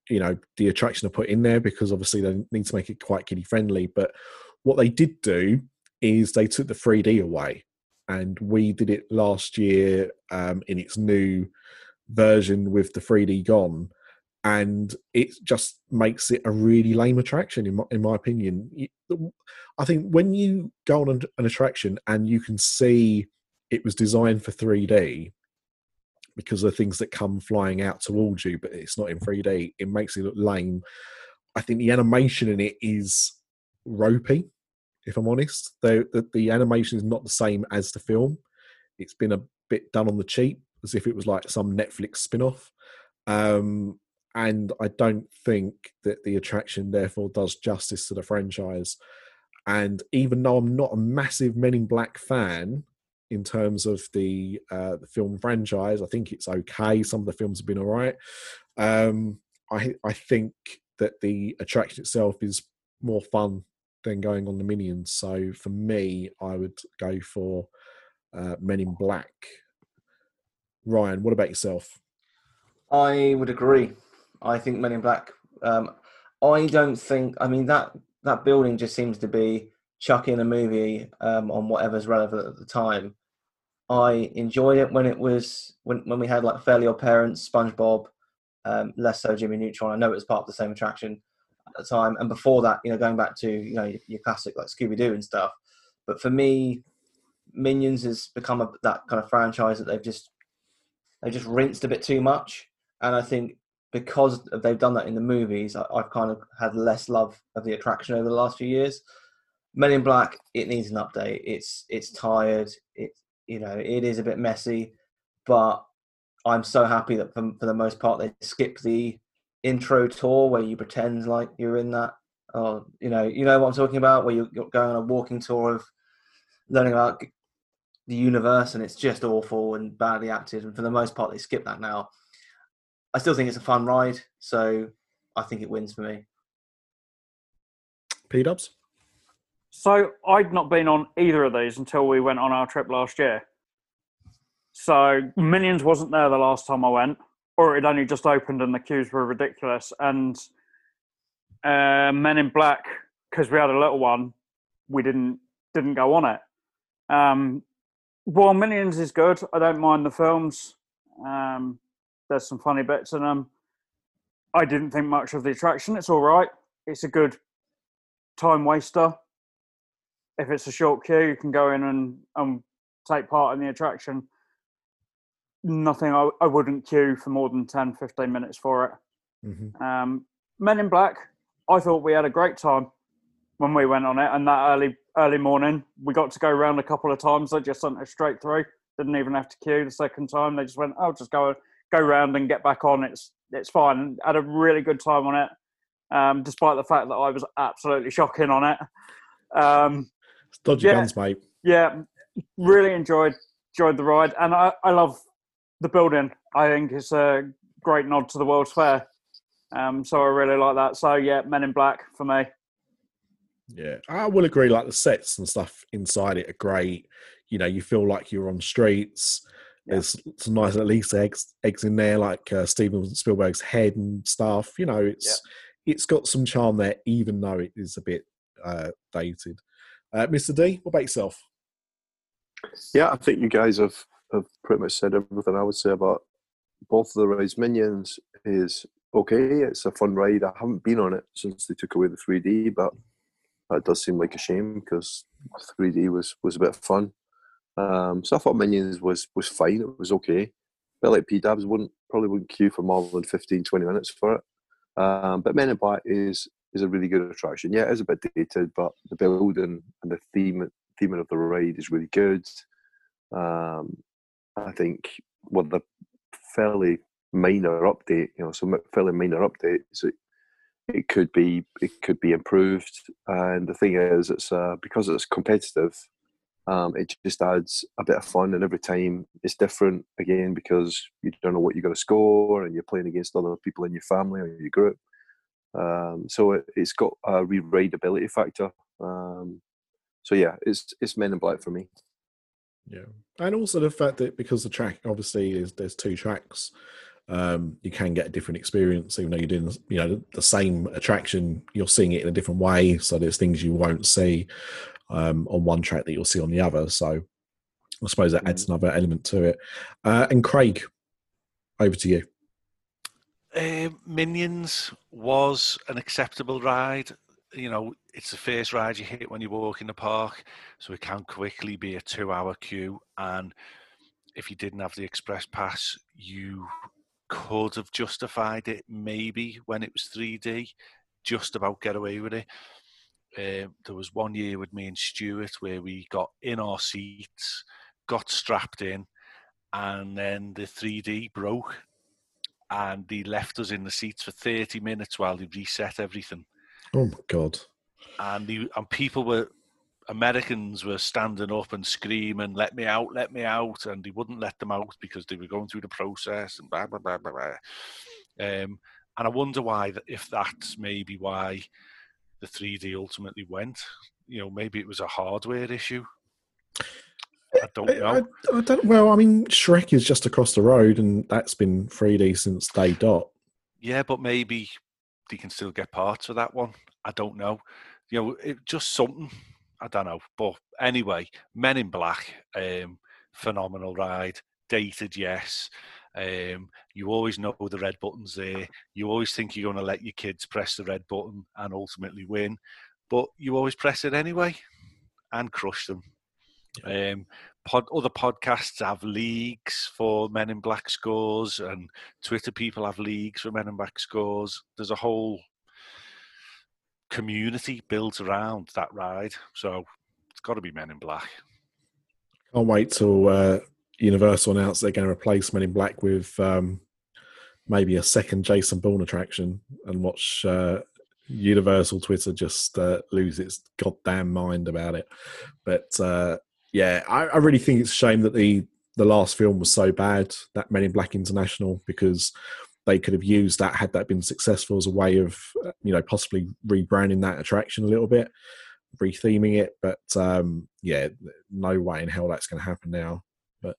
you know, the attraction to put in there, because obviously they need to make it quite kiddie friendly. But what they did do is they took the 3D away. And we did it last year in its new version with the 3D gone. And it just makes it a really lame attraction, in my opinion. I think when you go on an attraction and you can see it was designed for 3D because of the things that come flying out towards you, but it's not in 3D, it makes it look lame. I think the animation in it is ropey, if I'm honest. The animation is not the same as the film. It's been a bit done on the cheap, as if it was like some Netflix spin-off. And I don't think that the attraction therefore does justice to the franchise. And even though I'm not a massive Men in Black fan in terms of the film franchise, I think it's okay. Some of the films have been all right. I think that the attraction itself is more fun than going on the Minions. So for me, I would go for Men in Black. Ryan, what about yourself? I would agree. I think Men in Black. I don't think, I mean, that building just seems to be chucking a movie on whatever's relevant at the time. I enjoyed it when it was, when we had like Fairly Odd Parents, SpongeBob, less so Jimmy Neutron. I know it was part of the same attraction at the time, and before that, you know, going back to, you know, your classic like Scooby-Doo and stuff. But for me, Minions has become that kind of franchise that they've just rinsed a bit too much, and I think because they've done that in the movies, I've kind of had less love of the attraction over the last few years. Men in Black, it needs an update. It's tired. It, you know, it is a bit messy, but I'm so happy that for the most part they skip the intro tour where you pretend like you're in that, or you know what I'm talking about, where you're going on a walking tour of learning about the universe, and it's just awful and badly acted. And for the most part, they skip that now. I still think it's a fun ride, so I think it wins for me. P-Dubs? So I'd not been on either of these until we went on our trip last year. So Minions wasn't there the last time I went, or it only just opened and the queues were ridiculous. And Men in Black, because we had a little one, we didn't go on it. Well, Minions is good. I don't mind the films. There's some funny bits in them. I didn't think much of the attraction. It's all right. It's a good time waster. If it's a short queue, you can go in and take part in the attraction. Nothing, I wouldn't queue for more than 10, 15 minutes for it. Mm-hmm. Men in Black, I thought we had a great time when we went on it. And that early morning, we got to go around a couple of times. They just sent us straight through. Didn't even have to queue the second time. They just went, oh, just go round and get back on. It's fine. Had a really good time on it, despite the fact that I was absolutely shocking on it. It's dodgy guns, mate. Yeah, really enjoyed the ride. And I love the building. I think it's a great nod to the World's Fair. So I really like that. So, yeah, Men in Black for me. Yeah, I will agree. Like the sets and stuff inside it are great. You know, you feel like you're on streets. Yeah. There's some nice at least eggs in there, like Steven Spielberg's head and stuff. You know, it's got some charm there, even though it is a bit dated. Mr. D, what about yourself? Yeah, I think you guys have pretty much said everything I would say about both of the rides. Minions is okay. It's a fun ride. I haven't been on it since they took away the 3D, but that does seem like a shame because 3D was a bit of fun. So I thought Minions was fine. It was okay. But like P-Dabs, probably wouldn't queue for more than 15, 20 minutes for it. But Men in Black is a really good attraction. Yeah, it is a bit dated, but the building and the theming of the ride is really good. I think with the fairly minor update, it could be improved. And the thing is, it's because it's competitive. It just adds a bit of fun, and every time it's different again because you don't know what you're going to score, and you're playing against other people in your family or your group. So it's got a re-rideability factor. So yeah, it's Men in Black for me. Yeah, and also the fact that because the track obviously there's two tracks, you can get a different experience even though you're doing the same attraction. You're seeing it in a different way, so there's things you won't see on one track that you'll see on the other. So I suppose that adds another element to it. And Craig, over to you. Minions was an acceptable ride. You know, it's the first ride you hit when you walk in the park, so it can quickly be a 2-hour queue. And if you didn't have the express pass, you could have justified it maybe when it was 3D, just about get away with it. There was one year with me and Stuart where we got in our seats, got strapped in, and then the 3D broke. And they left us in the seats for 30 minutes while they reset everything. Oh, my God. And people were, Americans were standing up and screaming, let me out, and they wouldn't let them out because they were going through the process and blah, blah, blah, blah, blah. And I wonder why, if that's maybe why the 3D ultimately went. You know, maybe it was a hardware issue. I don't know. Well, I mean, Shrek is just across the road, and that's been 3D since day dot. Yeah, but maybe they can still get parts of that one. I don't know. You know, just something. I don't know. But anyway, Men in Black, phenomenal ride. Dated, yes. You always know the red button's there. You always think you're going to let your kids press the red button and ultimately win. But you always press it anyway and crush them. Other podcasts have leagues for Men in Black scores, and Twitter people have leagues for Men in Black scores. There's a whole community built around that ride, so it's got to be Men in Black. Can't wait till Universal announced they're going to replace Men in Black with maybe a second Jason Bourne attraction, and watch Universal Twitter just lose its goddamn mind about it. But yeah, I really think it's a shame that the last film was so bad, that Men in Black International, because they could have used that, had that been successful, as a way of, you know, possibly rebranding that attraction a little bit, retheming it. But yeah, no way in hell that's going to happen now. But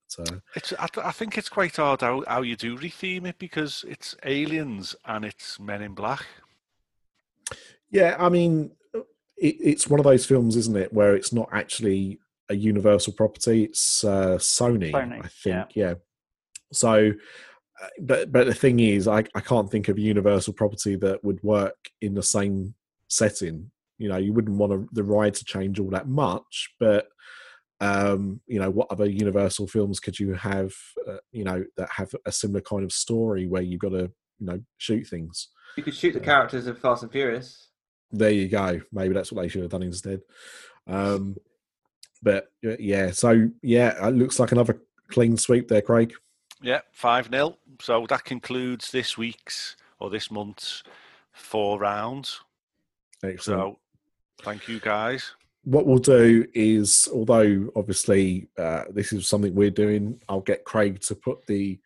I think it's quite hard how you do retheme it, because it's aliens and it's Men in Black. Yeah, I mean, it's one of those films, isn't it, where it's not actually a Universal property, it's Sony, I think. Yeah. So, but the thing is, I can't think of a Universal property that would work in the same setting. You know, you wouldn't want the ride to change all that much, but you know, what other Universal films could you have, you know, that have a similar kind of story where you've got to, you know, shoot things? You could shoot the characters of Fast and Furious. There you go. Maybe that's what they should have done instead. But yeah, so yeah, it looks like another clean sweep there, Craig. Yeah, 5-0. So that concludes this week's, or this month's, 4 rounds. Excellent. So thank you, guys. What we'll do is, although obviously this is something we're doing, I'll get Craig to put the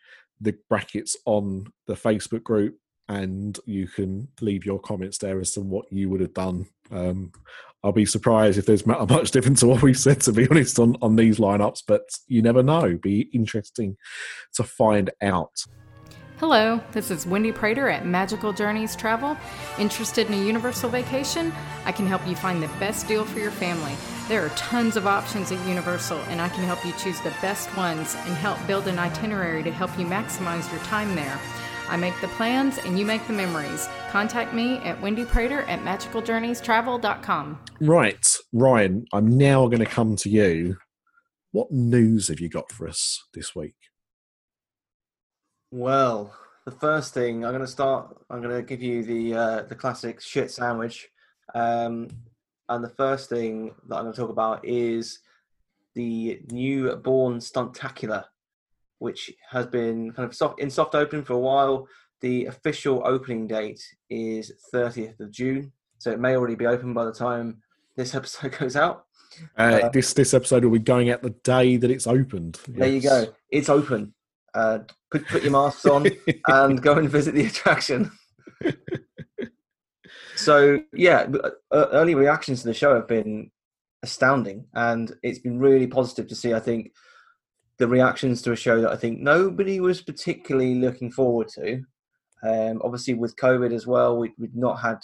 brackets on the Facebook group, and you can leave your comments there as to what you would have done. I'll be surprised if there's much different to what we've said, to be honest, on these lineups, but you never know. It'd be interesting to find out. Hello, this is Wendy Prater at Magical Journeys Travel. Interested in a Universal vacation? I can help you find the best deal for your family. There are tons of options at Universal, and I can help you choose the best ones and help build an itinerary to help you maximize your time there. I make the plans and you make the memories. Contact me at wendyprater@magicaljourneystravel.com. Right, Ryan, I'm now going to come to you. What news have you got for us this week? Well, the first thing I'm going to give you the classic shit sandwich. And the first thing that I'm going to talk about is the new Bourne Stuntacular, which has been kind of soft open for a while. The official opening date is 30th of June, so it may already be open by the time this episode goes out. This episode will be going out the day that it's opened. Yes. There you go. It's open. Put your masks on and go and visit the attraction. So, yeah, early reactions to the show have been astounding, and it's been really positive to see, I think, the reactions to a show that I think nobody was particularly looking forward to. Obviously, with COVID as well, we've not had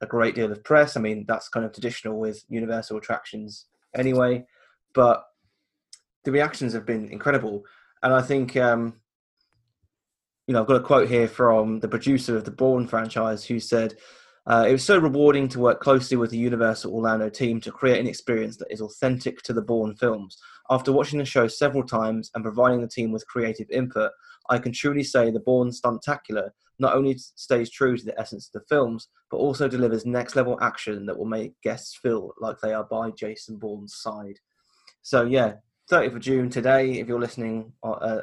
a great deal of press. I mean, that's kind of traditional with Universal attractions anyway. But the reactions have been incredible. And I think, you know, I've got a quote here from the producer of the Bourne franchise, who said, it was so rewarding to work closely with the Universal Orlando team to create an experience that is authentic to the Bourne films. After watching the show several times and providing the team with creative input, I can truly say the Bourne Stuntacular not only stays true to the essence of the films, but also delivers next-level action that will make guests feel like they are by Jason Bourne's side. So, yeah, 30th of June today, if you're listening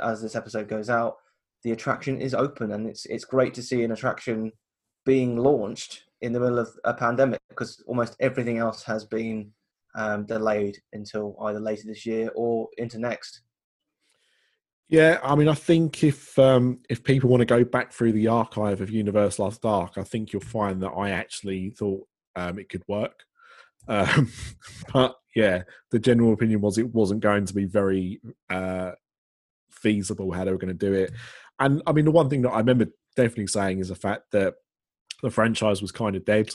as this episode goes out, the attraction is open, and it's great to see an attraction being launched in the middle of a pandemic, because almost everything else has been delayed until either later this year or into next. Yeah, I mean, I think if people want to go back through the archive of Universal After Dark, I think you'll find that I actually thought it could work. But yeah, the general opinion was it wasn't going to be very feasible how they were going to do it. And I mean, the one thing that I remember definitely saying is the fact that the franchise was kind of dead.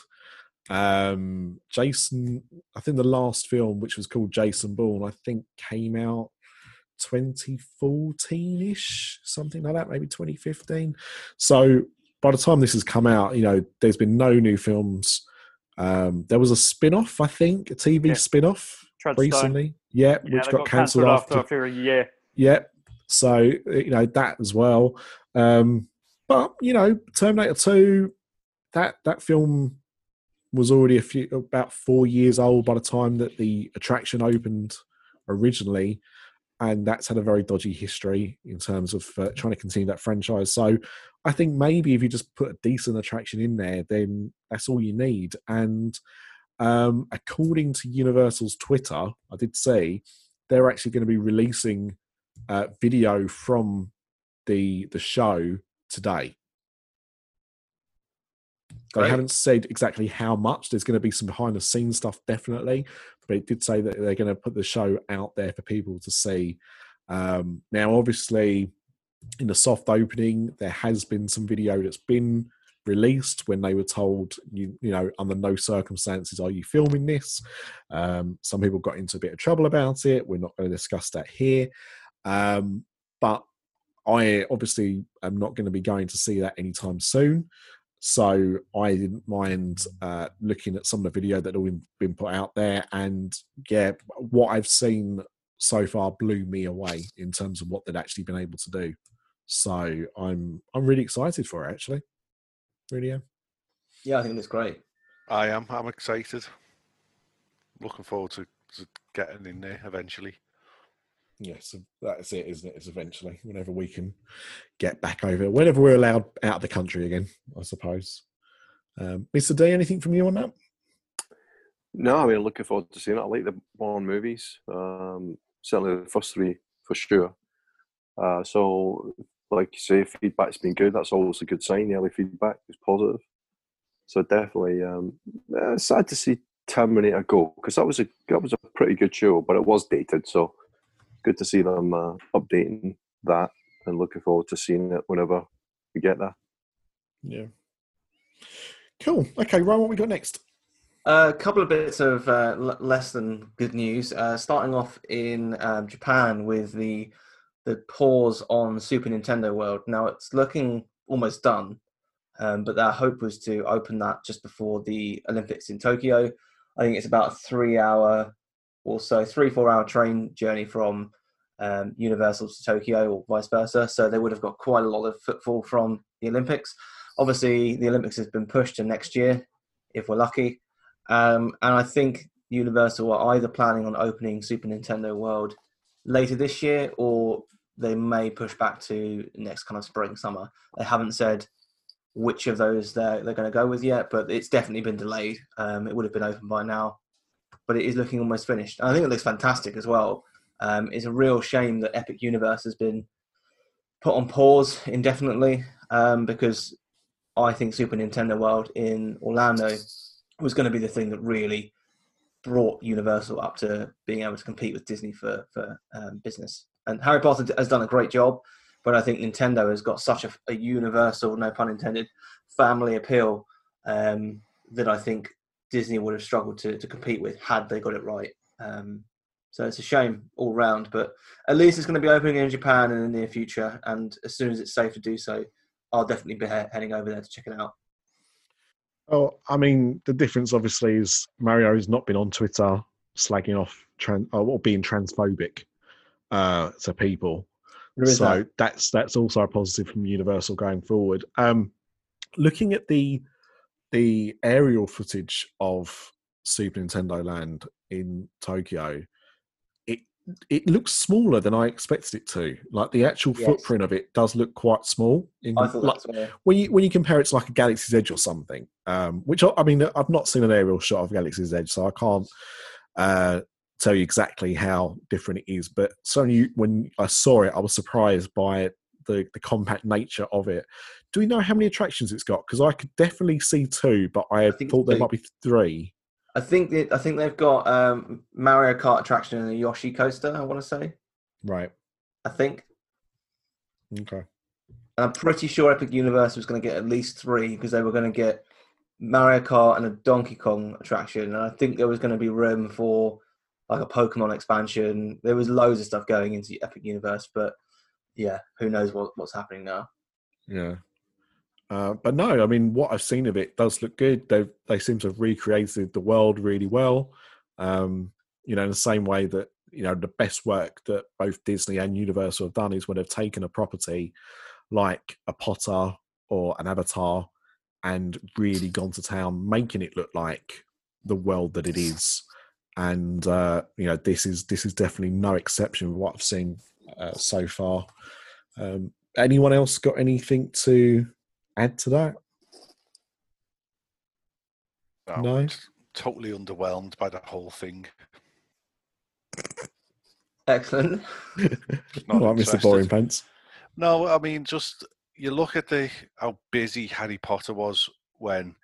Jason, I think the last film, which was called Jason Bourne, I think came out 2014-ish, something like that, maybe 2015. So by the time this has come out, you know, there's been no new films. There was a spin-off, I think, a TV spin-off recently. Yeah, which got cancelled after a year. Yeah, so, you know, that as well. But, you know, Terminator 2... That film was already about 4 years old by the time that the attraction opened originally, and that's had a very dodgy history in terms of trying to continue that franchise. So I think maybe if you just put a decent attraction in there, then that's all you need. And according to Universal's Twitter, I did see they're actually going to be releasing video from the show today. They haven't said exactly how much. There's going to be some behind the scenes stuff, definitely. But it did say that they're going to put the show out there for people to see. Now, obviously, in the soft opening, there has been some video that's been released when they were told, you know, under no circumstances are you filming this. Some people got into a bit of trouble about it. We're not going to discuss that here. But I obviously am not going to be going to see that anytime soon. So I didn't mind looking at some of the video that had been put out there. And yeah, what I've seen so far blew me away in terms of what they'd actually been able to do. So I'm really excited for it, actually. Really am. Yeah, I think it's great. I am. I'm excited. Looking forward to getting in there eventually. Yes, that's it, isn't it? It's eventually, whenever we can get back over, whenever we're allowed out of the country again, I suppose. Mr. D, anything from you on that? No, I mean, looking forward to seeing it. I like the Bourne movies, certainly the first three for sure. So, like you say, feedback's been good. That's always a good sign. The early feedback is positive. So definitely, sad to see Terminator go, because that was a pretty good show, but it was dated, so. Good to see them updating that, and looking forward to seeing it whenever we get there. Yeah. Cool. Okay, Ryan, what we got next? A couple of bits of less than good news. Starting off in Japan with the pause on Super Nintendo World. Now, it's looking almost done, but their hope was to open that just before the Olympics in Tokyo. I think it's about a 4-hour train journey from Universal to Tokyo, or vice versa. So they would have got quite a lot of footfall from the Olympics. Obviously, the Olympics has been pushed to next year, if we're lucky. And I think Universal are either planning on opening Super Nintendo World later this year, or they may push back to next kind of spring, summer. They haven't said which of those they're going to go with yet, but it's definitely been delayed. It would have been open by now. But it is looking almost finished. And I think it looks fantastic as well. It's a real shame that Epic Universe has been put on pause indefinitely, because I think Super Nintendo World in Orlando was going to be the thing that really brought Universal up to being able to compete with Disney for business. And Harry Potter has done a great job, but I think Nintendo has got such a universal, no pun intended, family appeal that I think Disney would have struggled to compete with had they got it right. So it's a shame all round, but at least it's going to be opening in Japan in the near future. And as soon as it's safe to do so, I'll definitely be heading over there to check it out. Well, I mean, the difference obviously is Mario has not been on Twitter slagging off or being transphobic to people. So that's also a positive from Universal going forward. Looking at the aerial footage of Super Nintendo Land in Tokyo, it looks smaller than I expected it to. Like, the actual footprint of it does look quite small. I thought that's weird. When you compare it to like a Galaxy's Edge or something, which I mean, I've not seen an aerial shot of Galaxy's Edge, so I can't tell you exactly how different it is. But certainly when I saw it, I was surprised by it. The compact nature of it. Do we know how many attractions it's got? Because I could definitely see two, but I thought there might be three. I think they've got Mario Kart attraction and a Yoshi coaster, I want to say. Right. I think. Okay. I'm pretty sure Epic Universe was going to get at least three, because they were going to get Mario Kart and a Donkey Kong attraction, and I think there was going to be room for like a Pokemon expansion. There was loads of stuff going into Epic Universe, but yeah, who knows what's happening now. Yeah. But no, I mean, what I've seen of it does look good. They seem to have recreated the world really well. You know, in the same way that, you know, the best work that both Disney and Universal have done is when they've taken a property like a Potter or an Avatar and really gone to town, making it look like the world that it is. And, you know, this is definitely no exception with what I've seen so far. Anyone else got anything to add to that? No? Totally underwhelmed by the whole thing. Excellent. Not Mr. Boring Pants. No, I mean, just you look at how busy Harry Potter was when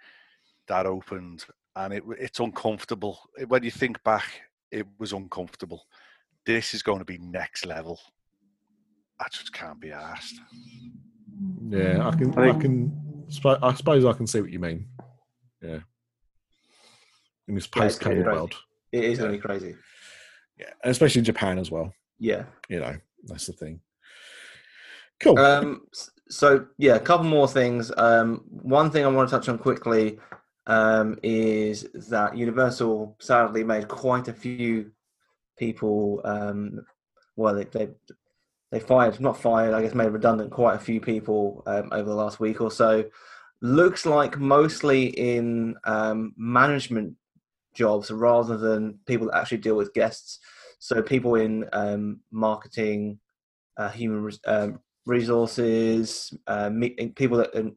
that opened, and it's uncomfortable. When you think back, it was uncomfortable. This is going to be next level. I just can't be arsed. Yeah, I suppose I can see what you mean. Yeah. In this post-COVID world. It is going to be crazy. Yeah, and especially in Japan as well. Yeah. You know, that's the thing. Cool. So, yeah, a couple more things. One thing I want to touch on quickly is that Universal sadly made quite a few people, they made redundant quite a few people over the last week or so. Looks like mostly in management jobs rather than people that actually deal with guests. So people in marketing, human resources, people that...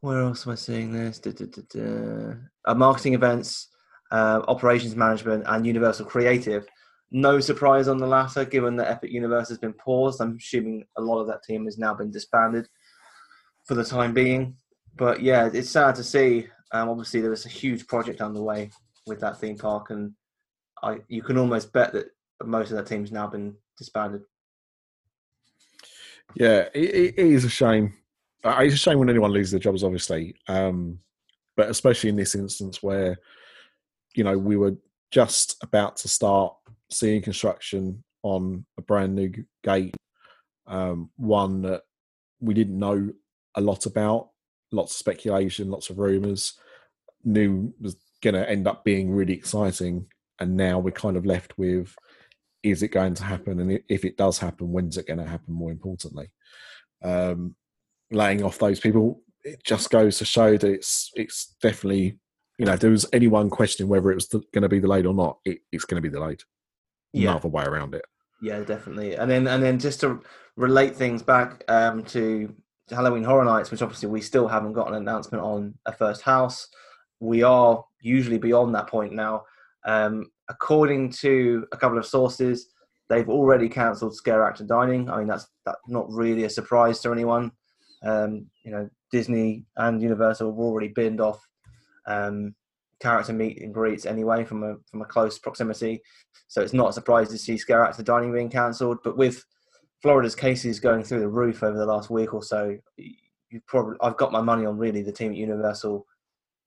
where else am I seeing this? Marketing events, operations management, and Universal Creative. No surprise on the latter, given that Epic Universe has been paused. I'm assuming a lot of that team has now been disbanded for the time being. But yeah, it's sad to see. Obviously, there was a huge project underway with that theme park, and you can almost bet that most of that team's now been disbanded. Yeah, it is a shame. It's a shame when anyone loses their jobs, obviously. But especially in this instance where, you know, we were just about to start seeing construction on a brand new gate, one that we didn't know a lot about, lots of speculation, lots of rumours, knew was going to end up being really exciting, and now we're kind of left with, is it going to happen? And if it does happen, when's it going to happen, more importantly? Laying off those people, it just goes to show that it's definitely, you know, if there was anyone questioning whether it was going to be delayed or not, it's going to be delayed. Yeah. No other way around it. Yeah, definitely. And then just to relate things back to Halloween Horror Nights, which obviously we still haven't got an announcement on a first house. We are usually beyond that point now. According to a couple of sources, they've already cancelled Scare Actor Dining. I mean, that's not really a surprise to anyone. You know, Disney and Universal have already binned off character meet and greets anyway from a close proximity, so it's not a surprise to see Scare Actor Dining being cancelled. But with Florida's cases going through the roof over the last week or so, I've got my money on really the team at Universal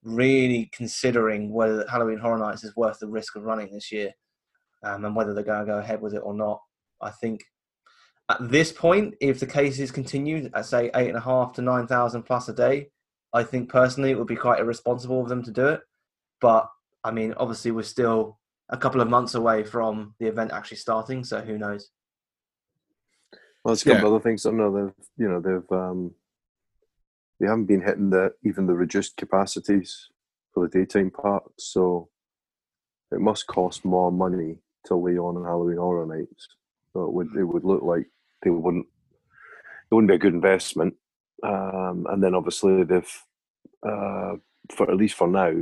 really considering whether Halloween Horror Nights is worth the risk of running this year, and whether they're going to go ahead with it or not. I think at this point, if the cases continue at say 8,500 to 9,000 plus a day, I think personally it would be quite irresponsible of them to do it. But I mean, obviously we're still a couple of months away from the event actually starting, so who knows? Well, it's a couple of other things. I know they haven't been hitting even the reduced capacities for the daytime parts, so it must cost more money to lay on Halloween Horror Nights. So it would look like it wouldn't be a good investment. And then obviously they've, for at least for now,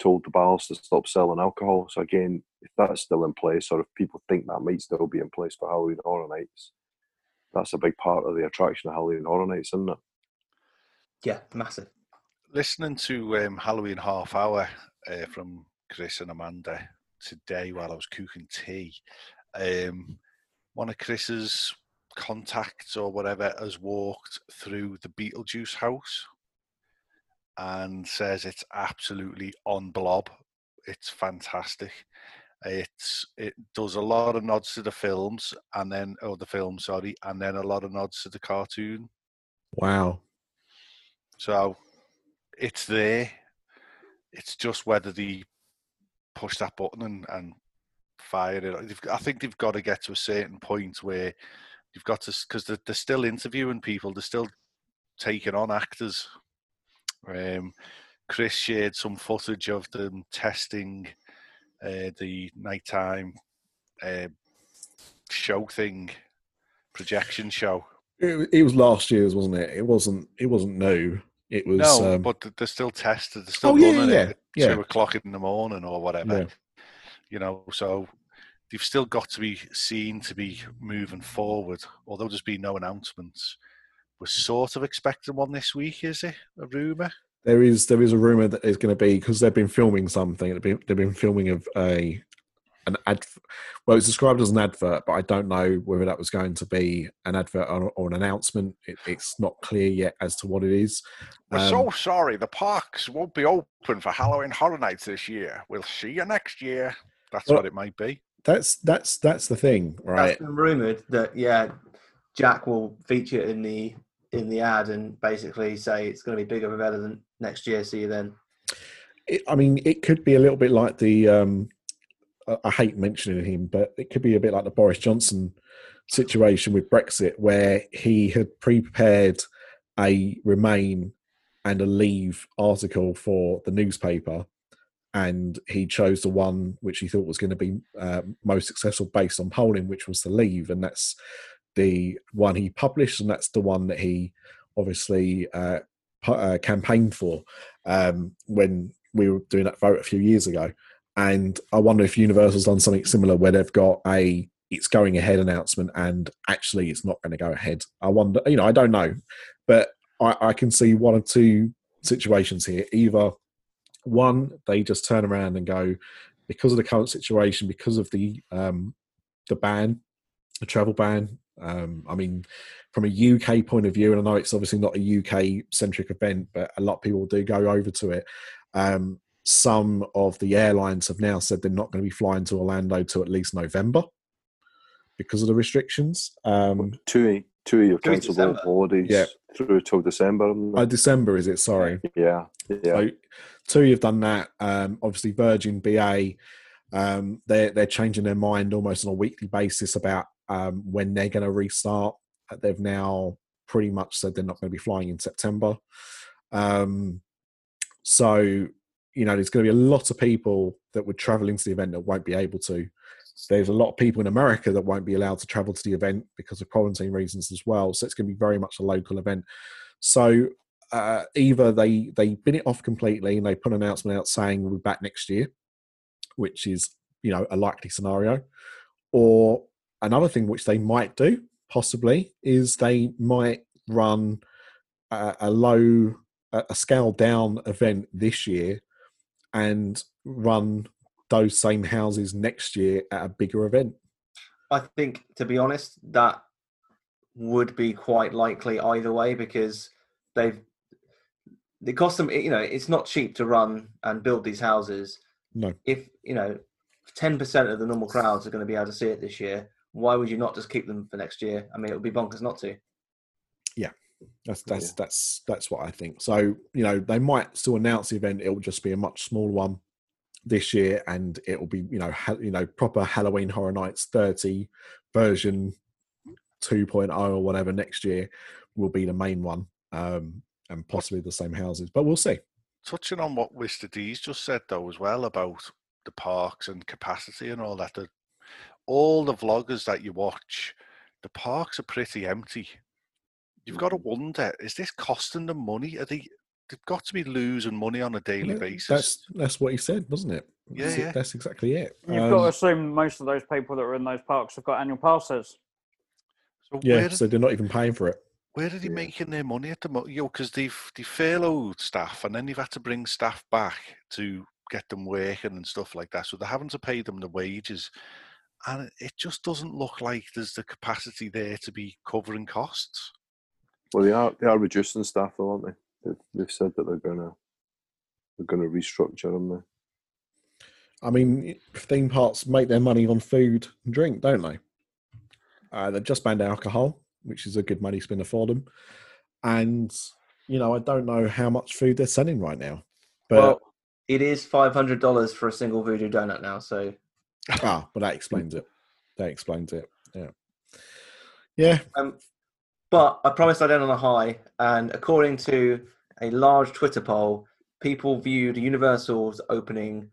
told the bars to stop selling alcohol. So again, if that's still in place, or if people think that might still be in place for Halloween Horror Nights, that's a big part of the attraction of Halloween Horror Nights, isn't it? Yeah, massive. Listening to Halloween Half Hour from Chris and Amanda today while I was cooking tea, one of Chris's contacts or whatever has walked through the Beetlejuice house and says it's absolutely on blob. It's fantastic. It does a lot of nods to the films and then a lot of nods to the cartoon. Wow. So it's there. It's just whether they push that button and fire it. I think they've got to get to a certain point where you've got to, because they're still interviewing people, they're still taking on actors. Chris shared some footage of them testing the nighttime show thing, projection show. It was last year's, wasn't it? It wasn't new. It was no, but they're still tested. They're still running it at 2 o'clock in the morning or whatever. Yeah. You know, so they've still got to be seen to be moving forward, although there's been no announcements. We're sort of expecting one this week, is it? A rumour? There is a rumor that there's going to be, because they've been filming something. They've been filming of an ad. Well, it's described as an advert, but I don't know whether that was going to be an advert or an announcement. It's not clear yet as to what it is. We're so sorry. The parks won't be open for Halloween Horror Nights this year. We'll see you next year. That's what it might be. That's the thing, right? That's been rumored that Jack will feature in the ad and basically say it's going to be bigger and better than next year. See you then. It could be a little bit like the. I hate mentioning him, but it could be a bit like the Boris Johnson situation with Brexit, where he had pre-prepared a Remain and a Leave article for the newspaper, and he chose the one which he thought was going to be most successful based on polling, which was the Leave, and that's the one he published, and that's the one that he obviously campaigned for when we were doing that vote a few years ago. And I wonder if Universal's done something similar, where they've got a "it's going ahead" announcement, and actually it's not going to go ahead. I wonder, I don't know, but I can see one or two situations here. Either one, they just turn around and go, because of the current situation, because of the ban, the travel ban. From a UK point of view, and I know it's obviously not a UK centric event, but a lot of people do go over to it. Some of the airlines have now said they're not going to be flying to Orlando to at least November because of the restrictions. TUI have cancelled their holidays through till December. December, is it? Sorry. Yeah. So TUI have done that. Obviously, Virgin, BA, they're changing their mind almost on a weekly basis about when they're going to restart. They've now pretty much said they're not going to be flying in September. There's going to be a lot of people that would travel into the event that won't be able to. There's a lot of people in America that won't be allowed to travel to the event because of quarantine reasons as well. So it's going to be very much a local event. So either they bin it off completely and they put an announcement out saying we'll be back next year, which is, a likely scenario. Or another thing which they might do, possibly, is they might run a scaled down event this year and run those same houses next year at a bigger event. I think, to be honest, that would be quite likely either way, because it cost them, it's not cheap to run and build these houses. No. If, 10% of the normal crowds are going to be able to see it this year, why would you not just keep them for next year? It would be bonkers not to. Yeah. That's what I think. So, they might still announce the event. It will just be a much smaller one this year, and it will be, proper Halloween Horror Nights 30 version 2.0 or whatever next year will be the main one, and possibly the same houses. But we'll see. Touching on what Mr. D's just said, though, as well, about the parks and capacity and all that, all the vloggers that you watch, the parks are pretty empty. You've got to wonder, is this costing them money? They've got to be losing money on a daily basis. That's what he said, wasn't it? Yeah. That's exactly it. You've got to assume most of those people that are in those parks have got annual passes. So so they're not even paying for it. Where are they making their money at the moment? Because they've furloughed staff, and then they've had to bring staff back to get them working and stuff like that. So they're having to pay them the wages. And it just doesn't look like there's the capacity there to be covering costs. Well, they are reducing staff, though, aren't they? They've said that they're going to restructure them there. Theme parks make their money on food and drink, don't they? They've just banned alcohol, which is a good money spinner for them. And I don't know how much food they're selling right now, but it is $500 for a single Voodoo donut now. So but that explains it. Yeah. But I promised I'd end on a high, and according to a large Twitter poll, people viewed Universal's opening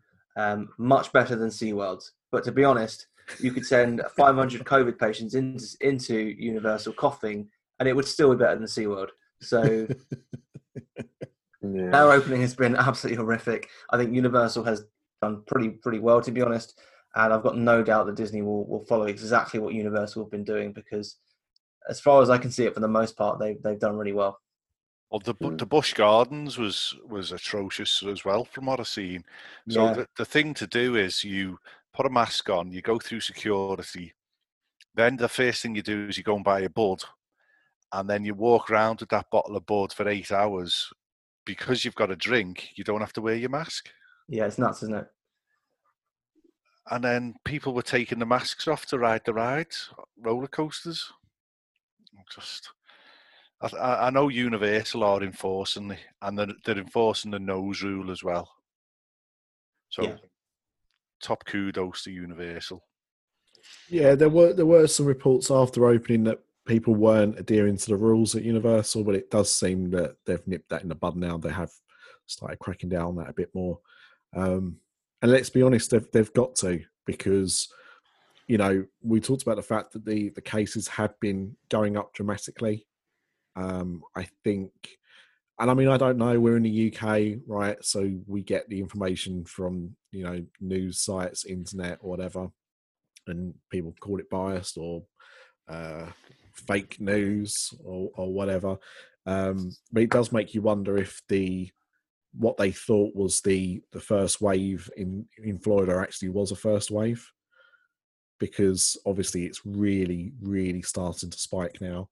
much better than SeaWorld's. But to be honest, you could send 500 COVID patients into Universal coughing, and it would still be better than SeaWorld. So their opening has been absolutely horrific. I think Universal has done pretty well, to be honest, and I've got no doubt that Disney will follow exactly what Universal have been doing, because as far as I can see it, for the most part, they've done really well. Well, the Busch Gardens was atrocious as well, from what I've seen. So the thing to do is you put a mask on, you go through security, then the first thing you do is you go and buy a bud, and then you walk around with that bottle of bud for 8 hours. Because you've got a drink, you don't have to wear your mask. Yeah, it's nuts, isn't it? And then people were taking the masks off to ride the rides, roller coasters. Just... I know Universal are enforcing they're enforcing the nose rule as well. So, top kudos to Universal. Yeah, there were some reports after opening that people weren't adhering to the rules at Universal, but it does seem that they've nipped that in the bud now. They have started cracking down on that a bit more. And let's be honest, they've got to, because, you know, we talked about the fact that the cases have been going up dramatically. I think, and I mean, I don't know, we're in the UK, right? So we get the information from, you know, news sites, internet, whatever, and people call it biased or fake news or whatever. But it does make you wonder if what they thought was the first wave in Florida actually was a first wave, because obviously it's really, really starting to spike now.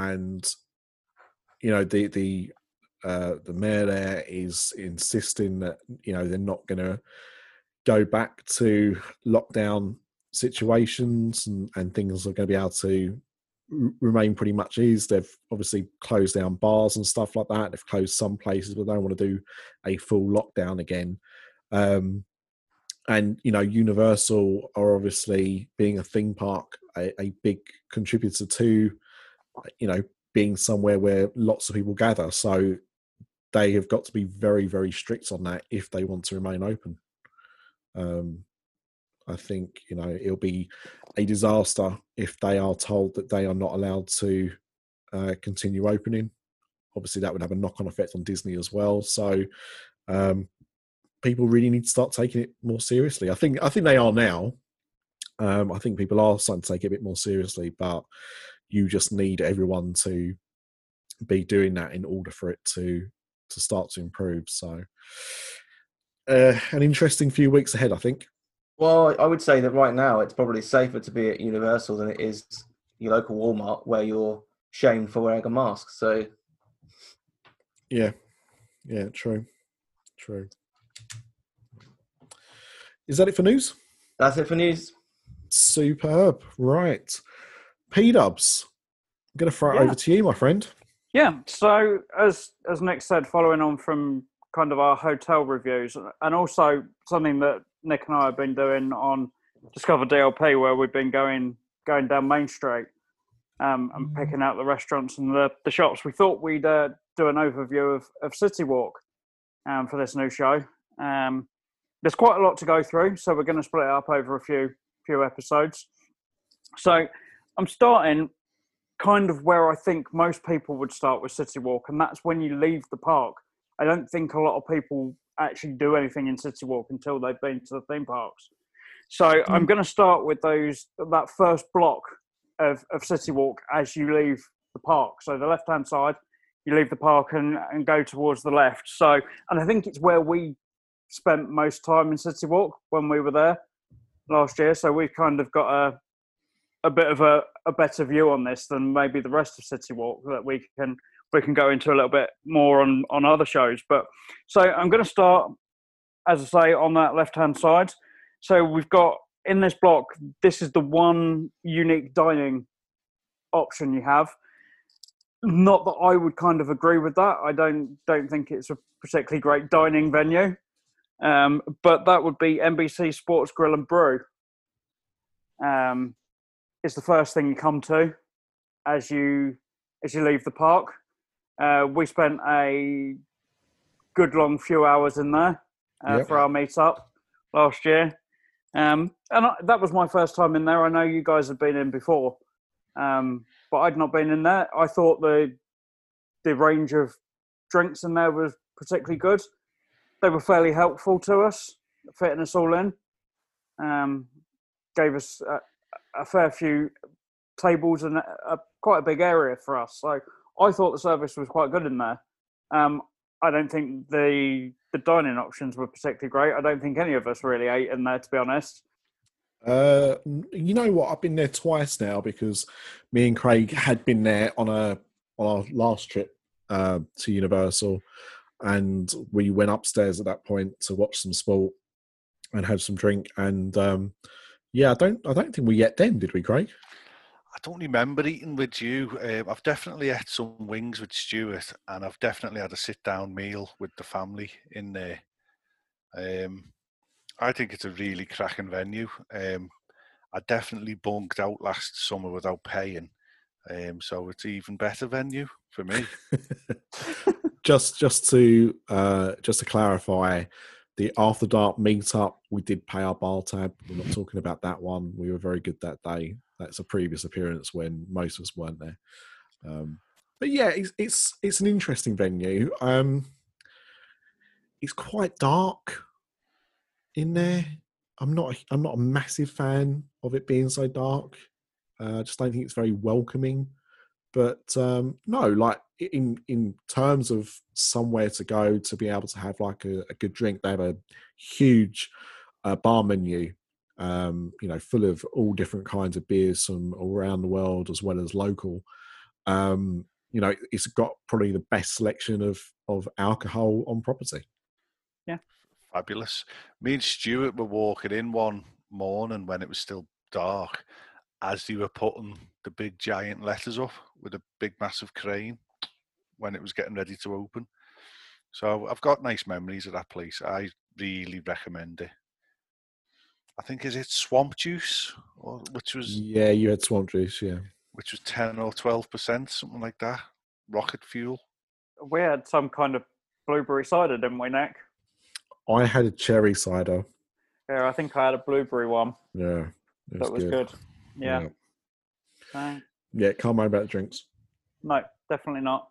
And you know, the mayor there is insisting that, you know, they're not going to go back to lockdown situations, and things are going to be able to remain pretty much as. They've obviously closed down bars and stuff like that. They've closed some places, but they don't want to do a full lockdown again. And, you know, Universal are obviously, being a theme park, a big contributor to, you know, being somewhere where lots of people gather. So they have got to be very, very strict on that if they want to remain open. I think, you know, it'll be a disaster if they are told that they are not allowed to continue opening. Obviously, that would have a knock-on effect on Disney as well. So people really need to start taking it more seriously. I think they are now. I think people are starting to take it a bit more seriously, but you just need everyone to be doing that in order for it to start to improve. So an interesting few weeks ahead, I think. Well, I would say that right now it's probably safer to be at Universal than it is your local Walmart, where you're shamed for wearing a mask. So yeah, true. Is that it for news? That's it for news. Superb. Right. P-Dubs, I'm going to throw it over to you, my friend. Yeah. So as Nick said, following on from kind of our hotel reviews, and also something that Nick and I have been doing on Discover DLP, where we've been going down Main Street and picking out the restaurants and the shops. We thought we'd do an overview of City Walk for this new show. There's quite a lot to go through, so we're going to split it up over a few episodes. So I'm starting kind of where I think most people would start with City Walk, and that's when you leave the park. I don't think a lot of people actually do anything in City Walk until they've been to the theme parks. So I'm going to start with that first block of City Walk as you leave the park. So the left-hand side, you leave the park and go towards the left. So, and I think it's where we spent most time in City Walk when we were there last year, so we've kind of got a bit of a better view on this than maybe the rest of City Walk, that we can go into a little bit more on other shows. But so I'm going to start, as I say, on that left-hand side. So we've got in this block, this is the one unique dining option you have. Not that I would kind of agree with that. I don't think it's a particularly great dining venue. But that would be NBC Sports Grill and Brew. It's the first thing you come to as you leave the park. We spent a good long few hours in there for our meetup last year, and that was my first time in there. I know you guys have been in before, but I'd not been in there. I thought the range of drinks in there was particularly good. They were fairly helpful to us, fitting us all in. Gave us a fair few tables and quite a big area for us. So I thought the service was quite good in there. I don't think the dining options were particularly great. I don't think any of us really ate in there, to be honest. You know what? I've been there twice now because me and Craig had been there on our last trip to Universal, and we went upstairs at that point to watch some sport and have some drink. And yeah, I don't think we ate then, did we, Craig? I don't remember eating with you. I've definitely had some wings with Stuart, and I've definitely had a sit-down meal with the family in there. I think it's a really cracking venue. I definitely bunked out last summer without paying, so it's an even better venue for me. just to clarify, the After Dark meetup, we did pay our bar tab. We're not talking about that one. We were very good that day. That's a previous appearance when most of us weren't there. But yeah, it's an interesting venue. It's quite dark in there. I'm not a massive fan of it being so dark. I just don't think it's very welcoming. But no, like in terms of somewhere to go to be able to have like a good drink, they have a huge bar menu, full of all different kinds of beers from around the world as well as local. It's got probably the best selection of alcohol on property. Yeah. Fabulous. Me and Stuart were walking in one morning when it was still dark, as they were putting the big giant letters up with a big massive crane when it was getting ready to open. So I've got nice memories of that place. I really recommend it. I think, is it Swamp Juice? Yeah, you had Swamp Juice, yeah. Which was 10 or 12%, something like that. Rocket fuel. We had some kind of blueberry cider, didn't we, Nick? I had a cherry cider. Yeah, I think I had a blueberry one. Yeah. That was good. Yeah. Yeah, can't mind about drinks. No, definitely not.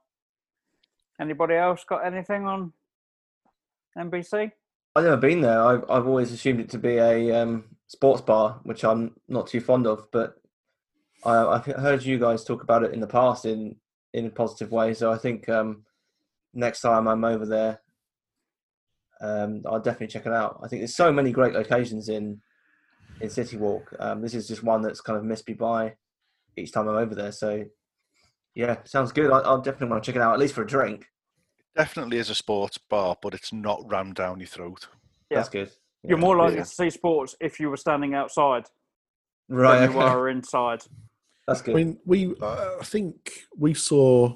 Anybody else got anything on NBC? I've never been there. I've always assumed it to be a sports bar, which I'm not too fond of, but I've heard you guys talk about it in the past in a positive way, so I think next time I'm over there, I'll definitely check it out. I think there's so many great locations in City Walk. This is just one that's kind of missed me by each time I'm over there. So yeah, sounds good. I'll definitely want to check it out, at least for a drink. It definitely is a sports bar, but it's not rammed down your throat. Yeah. That's good. Yeah. You're more likely to see sports if you were standing outside. Right. Than you were inside. That's good. When I think we saw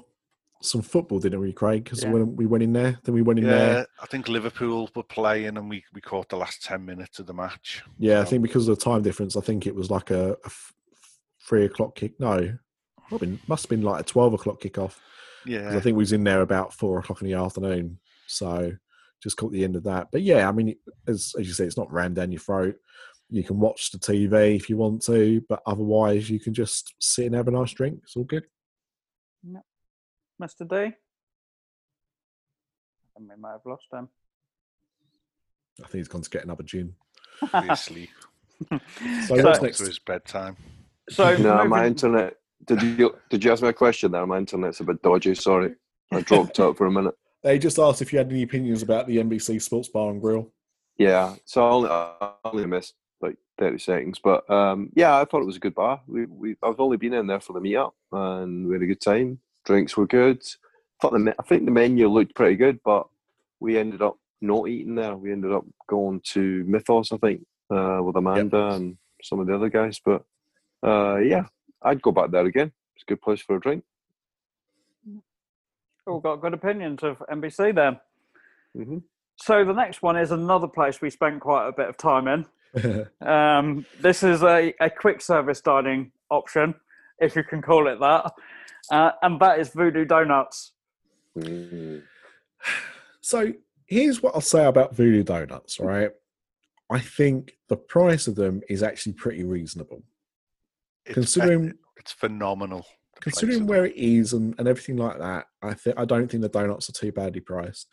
some football, didn't we, Craig? Because when we went in there, then we went in there. I think Liverpool were playing, and we caught the last 10 minutes of the match. Yeah, I think because of the time difference, I think it was like a 3 o'clock kick. No, must have been like a 12 o'clock kickoff. Yeah, I think we was in there about 4 o'clock in the afternoon, so just caught the end of that. But yeah, I mean, as you say, it's not rammed down your throat. You can watch the TV if you want to, but otherwise you can just sit and have a nice drink. It's all good. Yep. Mr. D? And we might have lost him. I think he's gone to get another gin. Obviously. So what's next to his bedtime? So no, my internet. Did you ask me a question there? My internet's a bit dodgy, sorry. I dropped out for a minute. They just asked if you had any opinions about the NBC Sports Bar and Grill. Yeah, so I only missed like 30 seconds. But yeah, I thought it was a good bar. I've only been in there for the meet-up, and we had a good time. Drinks were good. I think the menu looked pretty good, but we ended up not eating there. We ended up going to Mythos, I think, with Amanda and some of the other guys. But yeah, I'd go back there again. It's a good place for a drink. All got good opinions of NBC there. Mm-hmm. So the next one is another place we spent quite a bit of time in. This is a quick service dining option, if you can call it that. And that is Voodoo Donuts. Mm. So here's what I'll say about Voodoo Donuts, right? I think the price of them is actually pretty reasonable. It's phenomenal. Considering where it is and everything like that, I don't think the donuts are too badly priced.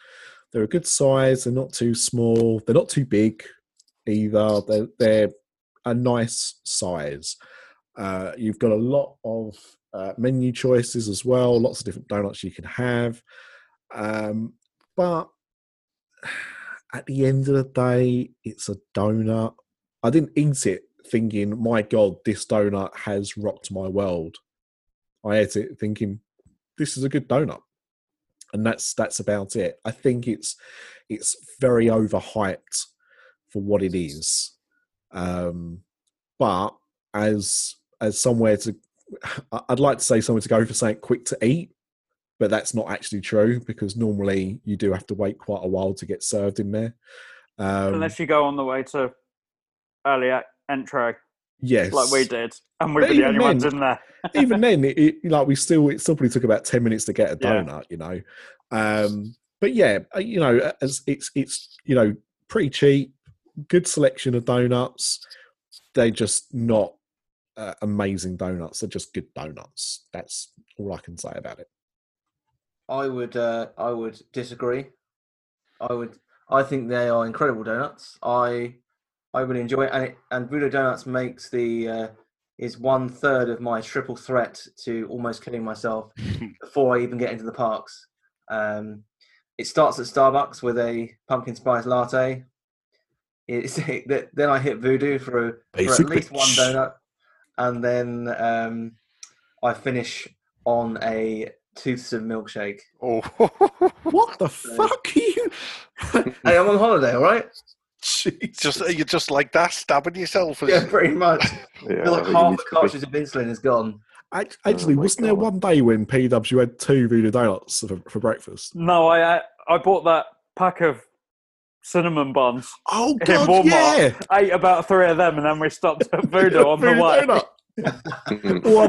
They're a good size. They're not too small. They're not too big either. They're a nice size. You've got a lot of menu choices as well, lots of different donuts you can have. But at the end of the day, it's a donut. I didn't eat it thinking, my God, this donut has rocked my world. I ate it thinking, this is a good donut. And that's about it. I think it's very overhyped for what it is. But as somewhere to, I'd like to say somewhere to go for something quick to eat, but that's not actually true, because normally you do have to wait quite a while to get served in there. Unless you go on the way to early entry. Yes. Like we did. And we were the only ones in there. Even then, it still probably took about 10 minutes to get a donut, you know. But yeah, you know, as it's, you know, pretty cheap, good selection of donuts. They're just not amazing donuts. They're just good donuts. That's all I can say about it. I would disagree. I think they are incredible donuts. I really enjoy it, and Voodoo Donuts makes is one third of my triple threat to almost killing myself before I even get into the parks. It starts at Starbucks with a pumpkin spice latte. Then I hit Voodoo for at least one donut, and then I finish on a toothsome milkshake. Oh, what the fuck are you? Hey, I'm on holiday, all right. Jeez. You're just like that, stabbing yourself. Yeah, pretty much. Like half the cartridge of insulin is gone. Actually, wasn't there one day when P Dubs you had two Voodoo Donuts for breakfast? No, I bought that pack of cinnamon buns. Oh God, Walmart. Yeah! Ate about three of them, and then we stopped at Voodoo on the way.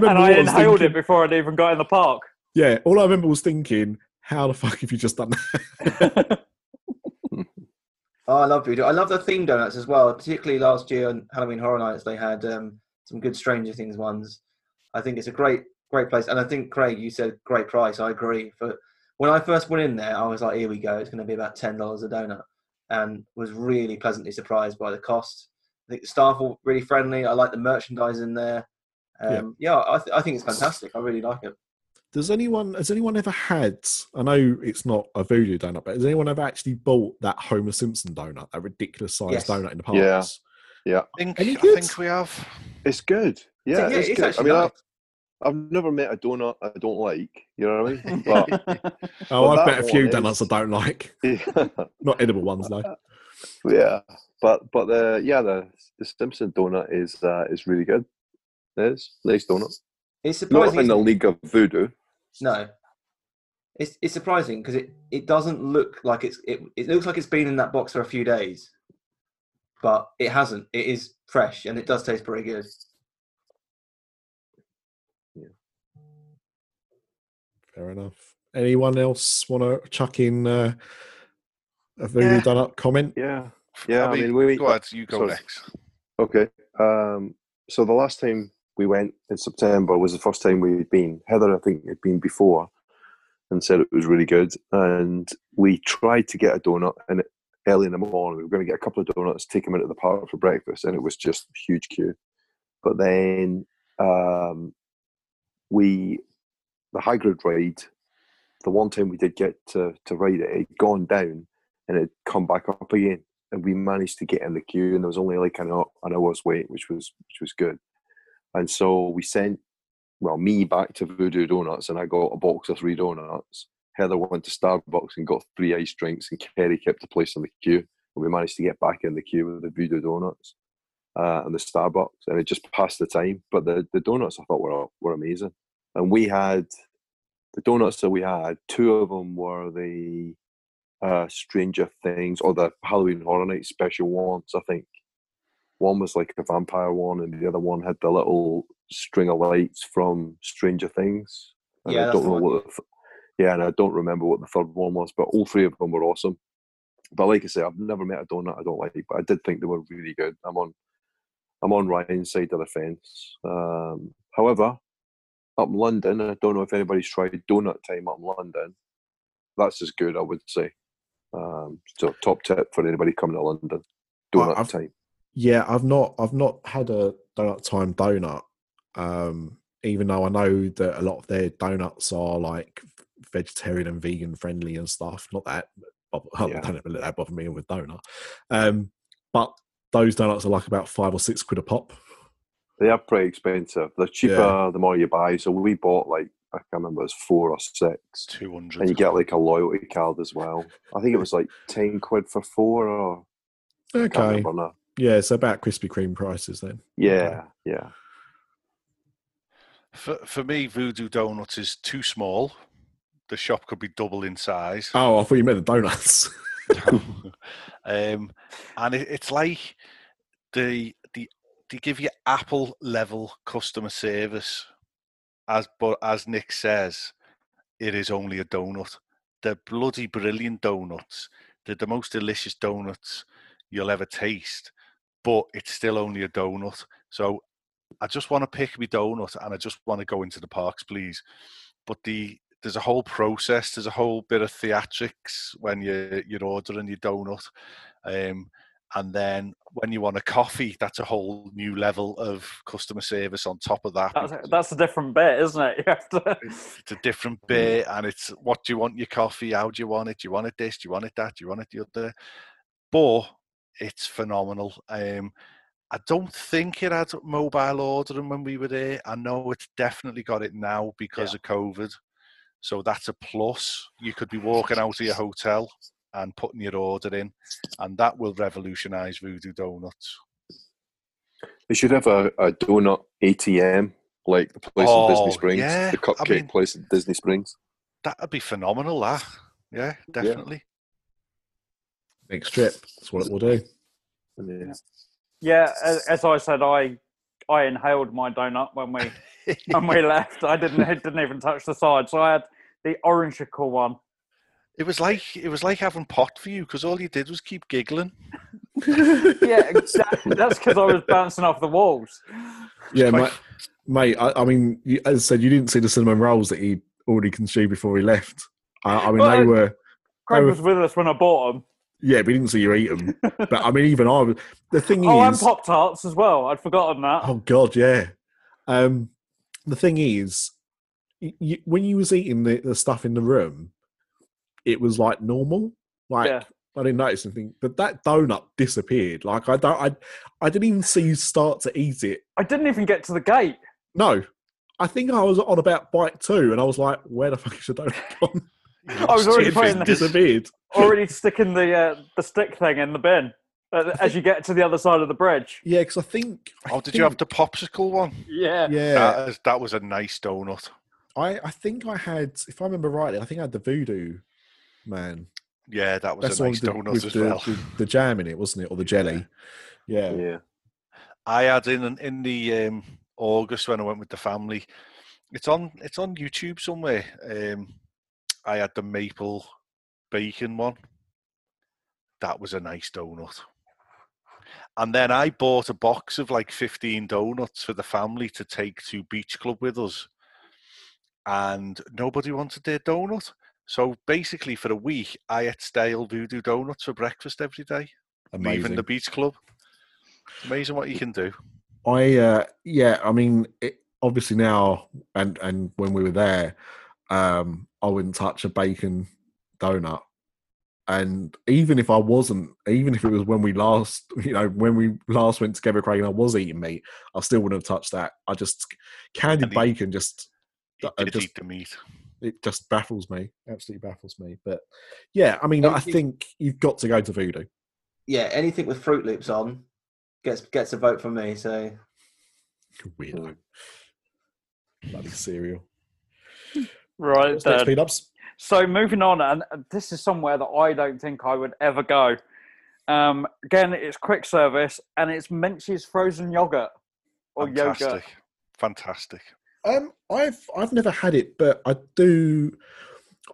I inhaled it before I'd even got in the park. Yeah, all I remember was thinking, "How the fuck have you just done that?" Oh, I love Voodoo. I love the themed donuts as well. Particularly last year on Halloween Horror Nights, they had some good Stranger Things ones. I think it's a great place. And I think, Craig, you said great price. I agree. But when I first went in there, I was like, here we go. It's going to be about $10 a donut. And was really pleasantly surprised by the cost. I think the staff were really friendly. I like the merchandise in there. I think it's fantastic. I really like it. Has anyone ever had, I know it's not a Voodoo donut, but has anyone ever actually bought that Homer Simpson donut, that ridiculous sized donut in the parks? Yeah. I think we have. It's good. Yeah, it's good. It's nice. I've never met a donut I don't like, you know what I mean? But, I've met a few donuts I don't like. Yeah. Not edible ones, though. Yeah, but the Simpson donut is really good. It is. Nice donut. It's surprising. Not in the league of Voodoo. No, it's surprising because it doesn't look like it looks like it's been in that box for a few days, but it hasn't. It is fresh and it does taste pretty good. Yeah. Fair enough. Anyone else want to chuck in a Voodoo donut comment? Yeah. I mean, go ahead. You go next. Okay. So the last time we went in September was the first time we'd been. Heather, I think, had been before and said it was really good. And we tried to get a donut and early in the morning. We were going to get a couple of donuts, take them into the park for breakfast, and it was just a huge queue. But then the Hagrid ride, the one time we did get to ride it, it had gone down and it had come back up again. And we managed to get in the queue, and there was only like an hour's wait, which was good. And so we sent, me back to Voodoo Donuts, and I got a box of 3 donuts. Heather went to Starbucks and got 3 iced drinks, and Kerry kept the place in the queue. And we managed to get back in the queue with the Voodoo Donuts and the Starbucks, and it just passed the time. But the donuts I thought were amazing. And we had, the donuts that we had, 2 of them were the Stranger Things, or the Halloween Horror Nights special ones, I think. One was like a vampire one, and the other one had the little string of lights from Stranger Things. And I don't know and I don't remember what the third one was, but all 3 of them were awesome. But like I say, I've never met a donut I don't like, but I did think they were really good. I'm on Ryan's side of the fence. However, up in London, I don't know if anybody's tried Donut Time up in London. That's as good, I would say. So top tip for anybody coming to London: Donut Time. Yeah, I've not had a Donut Time donut. Even though I know that a lot of their donuts are like vegetarian and vegan friendly and stuff. Not that I don't let that bother me with donut. But those donuts are like about £5 or £6 a pop. They are pretty expensive. They're cheaper the more you buy. So we bought like, I can't remember, it was 4 or 6. 200. And you get like a loyalty card as well. I think it was like 10 quid for 4 or... Okay. Yeah, so about Krispy Kreme prices then. Yeah, yeah. For me, Voodoo Donuts is too small. The shop could be double in size. Oh, I thought you meant the donuts. And it's like they give you Apple level customer service, but as Nick says, it is only a donut. They're bloody brilliant donuts. They're the most delicious donuts you'll ever taste, but it's still only a donut. So I just want to pick my donut and I just want to go into the parks, please. But there's a whole process. There's a whole bit of theatrics when you're ordering your donut. And then when you want a coffee, that's a whole new level of customer service on top of that. That's a different bit, isn't it? It's a different bit, and it's what do you want your coffee? How do you want it? Do you want it this? Do you want it that? Do you want it the other? But it's phenomenal. I don't think it had mobile ordering when we were there. I know it's definitely got it now because of COVID. So that's a plus. You could be walking out of your hotel and putting your order in, and that will revolutionise Voodoo Donuts. They should have a donut ATM, like the place in Disney Springs, the cupcake place in Disney Springs. That would be phenomenal, that. Yeah, definitely. Yeah. Next trip, that's what it will do. Yeah. Yeah, as I said, I inhaled my donut when we left. I didn't even touch the side, so I had the orangical one. It was like having pot for you because all you did was keep giggling. Yeah, exactly. That's because I was bouncing off the walls. Yeah, mate. I mean, as I said, you didn't see the cinnamon rolls that he already consumed before he left. Craig was with us when I bought them. Yeah, we didn't see you eat them. But I mean, even I was... The thing is... Oh, and Pop-Tarts as well. I'd forgotten that. Oh, God, yeah. The thing is, when you was eating the stuff in the room, it was, like, normal. Like, yeah. I didn't notice anything. But that donut disappeared. Like, I didn't even see you start to eat it. I didn't even get to the gate. No. I think I was on about bite 2, and I was like, where the fuck is the donut gone? I was already sticking the stick thing in the bin as you get to the other side of the bridge. Yeah, because I think... did you have the popsicle one? Yeah. That was a nice donut. I think I had, if I remember rightly, I think I had the Voodoo Man. Yeah, that was a nice donut as well. The jam in it, wasn't it? Or the jelly. Yeah. Yeah. I had in the August when I went with the family. It's on YouTube somewhere. I had the maple bacon one. That was a nice donut. And then I bought a box of like 15 donuts for the family to take to Beach Club with us. And nobody wanted their donut. So basically for a week, I ate stale Voodoo Donuts for breakfast every day. Amazing. Leaving the Beach Club. Amazing what you can do. Obviously now, and when we were there, I wouldn't touch a bacon donut. And even if it was when we last went together, Craig, and I was eating meat, I still wouldn't have touched that. I just, bacon just... It eat the meat. It just baffles me. Absolutely baffles me. But yeah, I mean, I think you've got to go to Voodoo. Yeah, anything with Fruit Loops on gets a vote from me, so... Weirdo. Bloody cereal. Right, then. So moving on, and this is somewhere that I don't think I would ever go. Again, it's quick service, and it's Minch's frozen yogurt or yogurt. Fantastic. I've never had it, but I do.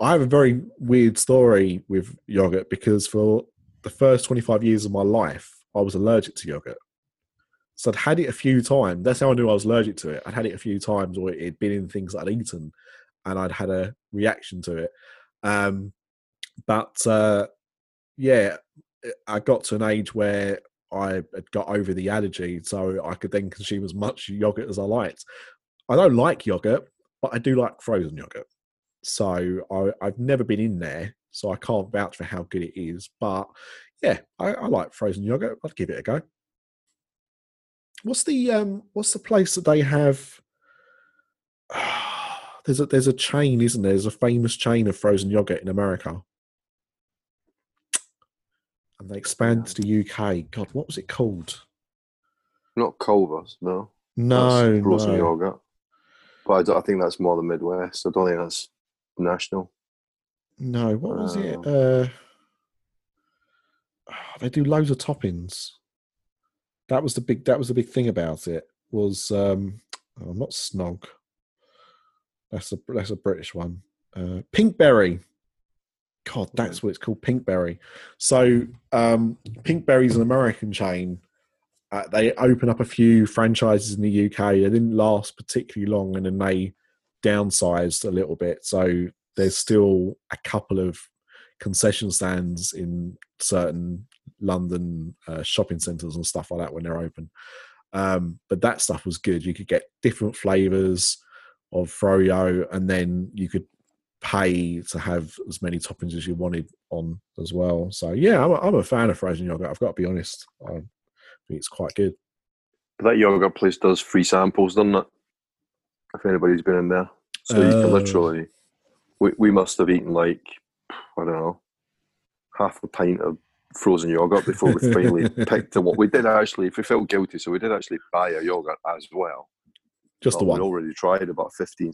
I have a very weird story with yogurt because for the first 25 years of my life, I was allergic to yogurt. So I'd had it a few times. That's how I knew I was allergic to it. I'd had it a few times, or it'd been in things that I'd eaten. And I'd had a reaction to it. I got to an age where I had got over the allergy, so I could then consume as much yogurt as I liked. I don't like yogurt, but I do like frozen yogurt. So I've never been in there, so I can't vouch for how good it is. But yeah, I like frozen yogurt. I'd give it a go. What's the place that they have? There's a chain, isn't there? There's a famous chain of frozen yogurt in America, and they expand to the UK. God, what was it called? Not Culver's, no. No, frozen yogurt. But I think that's more the Midwest. I don't think that's national. No, what was it? They do loads of toppings. That was the big thing about it. Was not Snog. That's a British one. Pinkberry. God, that's what it's called, Pinkberry. So Pinkberry's an American chain. They open up a few franchises in the UK. They didn't last particularly long, and then they downsized a little bit. So there's still a couple of concession stands in certain London shopping centres and stuff like that when they're open. But that stuff was good. You could get different flavours of froyo, and then you could pay to have as many toppings as you wanted on as well. So yeah, I'm a fan of frozen yogurt. I've got to be honest. I think it's quite good. That yogurt place does free samples, doesn't it? If anybody's been in there, so you can literally. We must have eaten like, I don't know, half a pint of frozen yogurt before we finally picked the one. We did actually. If we felt guilty, so we did actually buy a yogurt as well. Just the one. We already tried about 15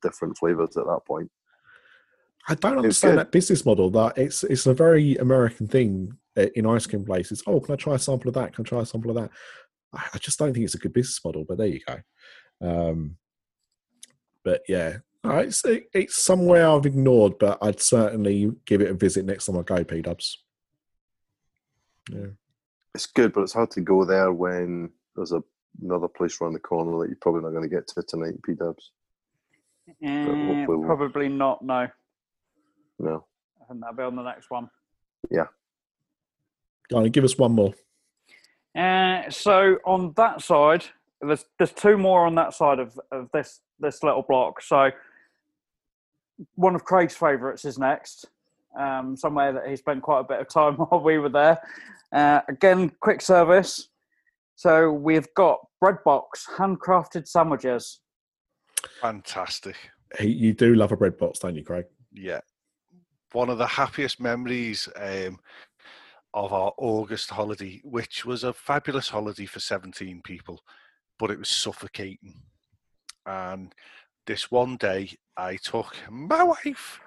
different flavours at that point. I don't understand that business model. That it's a very American thing in ice cream places. Oh, can I try a sample of that? Can I try a sample of that? I just don't think it's a good business model. But there you go. But yeah, it's somewhere I've ignored, but I'd certainly give it a visit next time I go. P Dubs. Yeah, it's good, but it's hard to go there when there's another place around the corner that you're probably not going to get to tonight, P-Dubs. Probably not, no. No. I think that'll be on the next one. Yeah. Go on, give us one more. So on that side, there's two more on that side of this little block. So one of Craig's favourites is next, somewhere that he spent quite a bit of time while we were there. Again, quick service. So we've got Breadbox handcrafted sandwiches. Fantastic. You do love a Breadbox, don't you, Craig? Yeah. One of the happiest memories of our August holiday, which was a fabulous holiday for 17 people, but it was suffocating. And this one day, I took my wife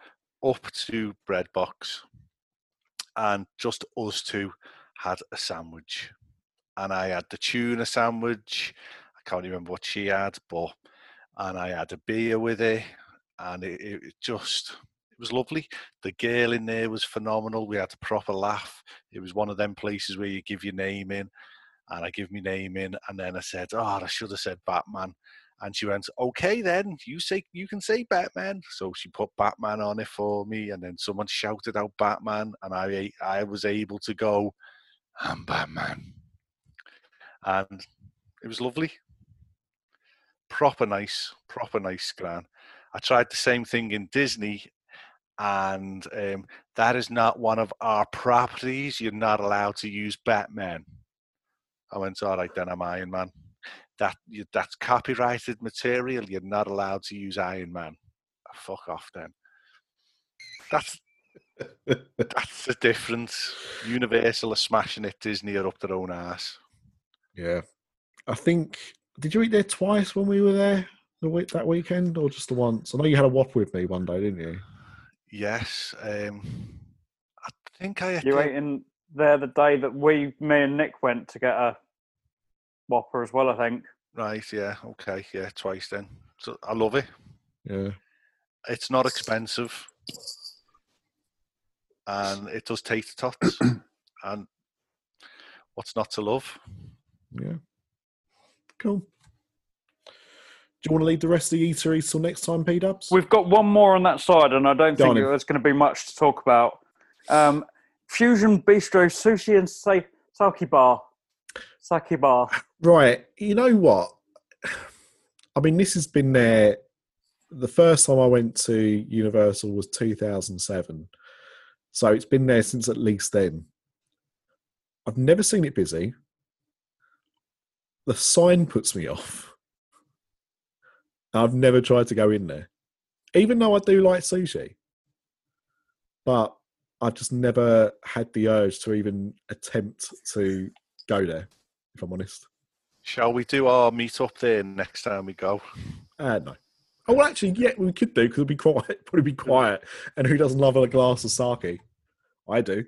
up to Breadbox, and just us two had a sandwich. And I had the tuna sandwich. I can't remember what she had, and I had a beer with it, and it was lovely. The girl in there was phenomenal. We had a proper laugh. It was one of them places where you give your name in, and I give my name in, and then I said, "Oh, I should have said Batman," and she went, "Okay, then you can say Batman." So she put Batman on it for me, and then someone shouted out Batman, and I was able to go, "I'm Batman." And it was lovely. Proper nice gran. I tried the same thing in Disney, and that is not one of our properties. You're not allowed to use Batman. I went, all right, then I'm Iron Man. That's copyrighted material. You're not allowed to use Iron Man. Fuck off then. That's the difference. Universal are smashing it. Disney are up their own arse. Yeah, I think. Did you eat there twice when we were there that weekend, or just the once? I know you had a whop with me one day, didn't you? Yes, I think I. You ate in there the day that me and Nick went to get a whopper as well, I think. Right. Yeah. Okay. Yeah. Twice then. So I love it. Yeah. It's not expensive, and it does taste tots, and what's not to love? Yeah, cool. Do you want to leave the rest of the eateries till next time, P-Dubs? We've got one more on that side, and I don't think there's going to be much to talk about. Fusion Bistro Sushi and Sake Bar. Sake bar. Right. You know what? I mean, this has been there. The first time I went to Universal was 2007. So it's been there since at least then. I've never seen it busy. The sign puts me off. I've never tried to go in there. Even though I do like sushi. But I've just never had the urge to even attempt to go there, if I'm honest. Shall we do our meet-up there next time we go? No. Oh, well, actually, yeah, we could do, because it'll be quiet. Probably be quiet. And who doesn't love a glass of sake? I do.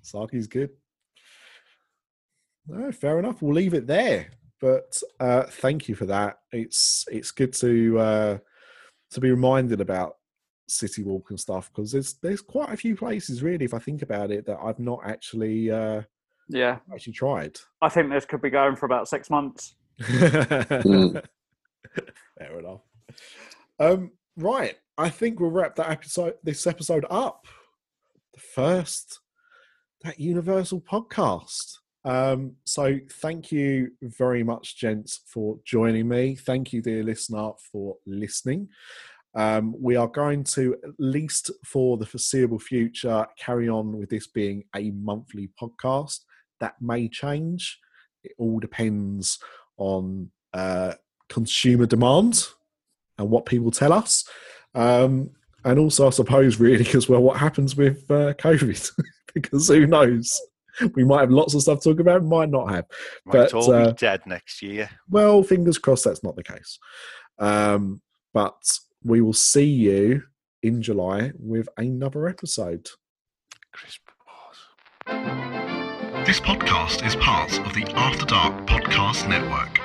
Sake's good. No, fair enough. We'll leave it there. But thank you for that. It's good to be reminded about City Walk and stuff, because there's quite a few places, really, if I think about it, that I've not actually actually tried. I think this could be going for about 6 months. Fair enough. Right, I think we'll wrap this episode up. The first that Universal podcast. So thank you very much, gents, for joining me. Thank you, dear listener, for listening. We are going to, at least for the foreseeable future, carry on with this being a monthly podcast. That may change. It all depends on consumer demand and what people tell us. And also, I suppose, really, as well, what happens with COVID, because who knows? We might have lots of stuff to talk about, might not have. Might all be dead next year. Well, fingers crossed that's not the case. But we will see you in July with another episode. This podcast is part of the After Dark Podcast Network.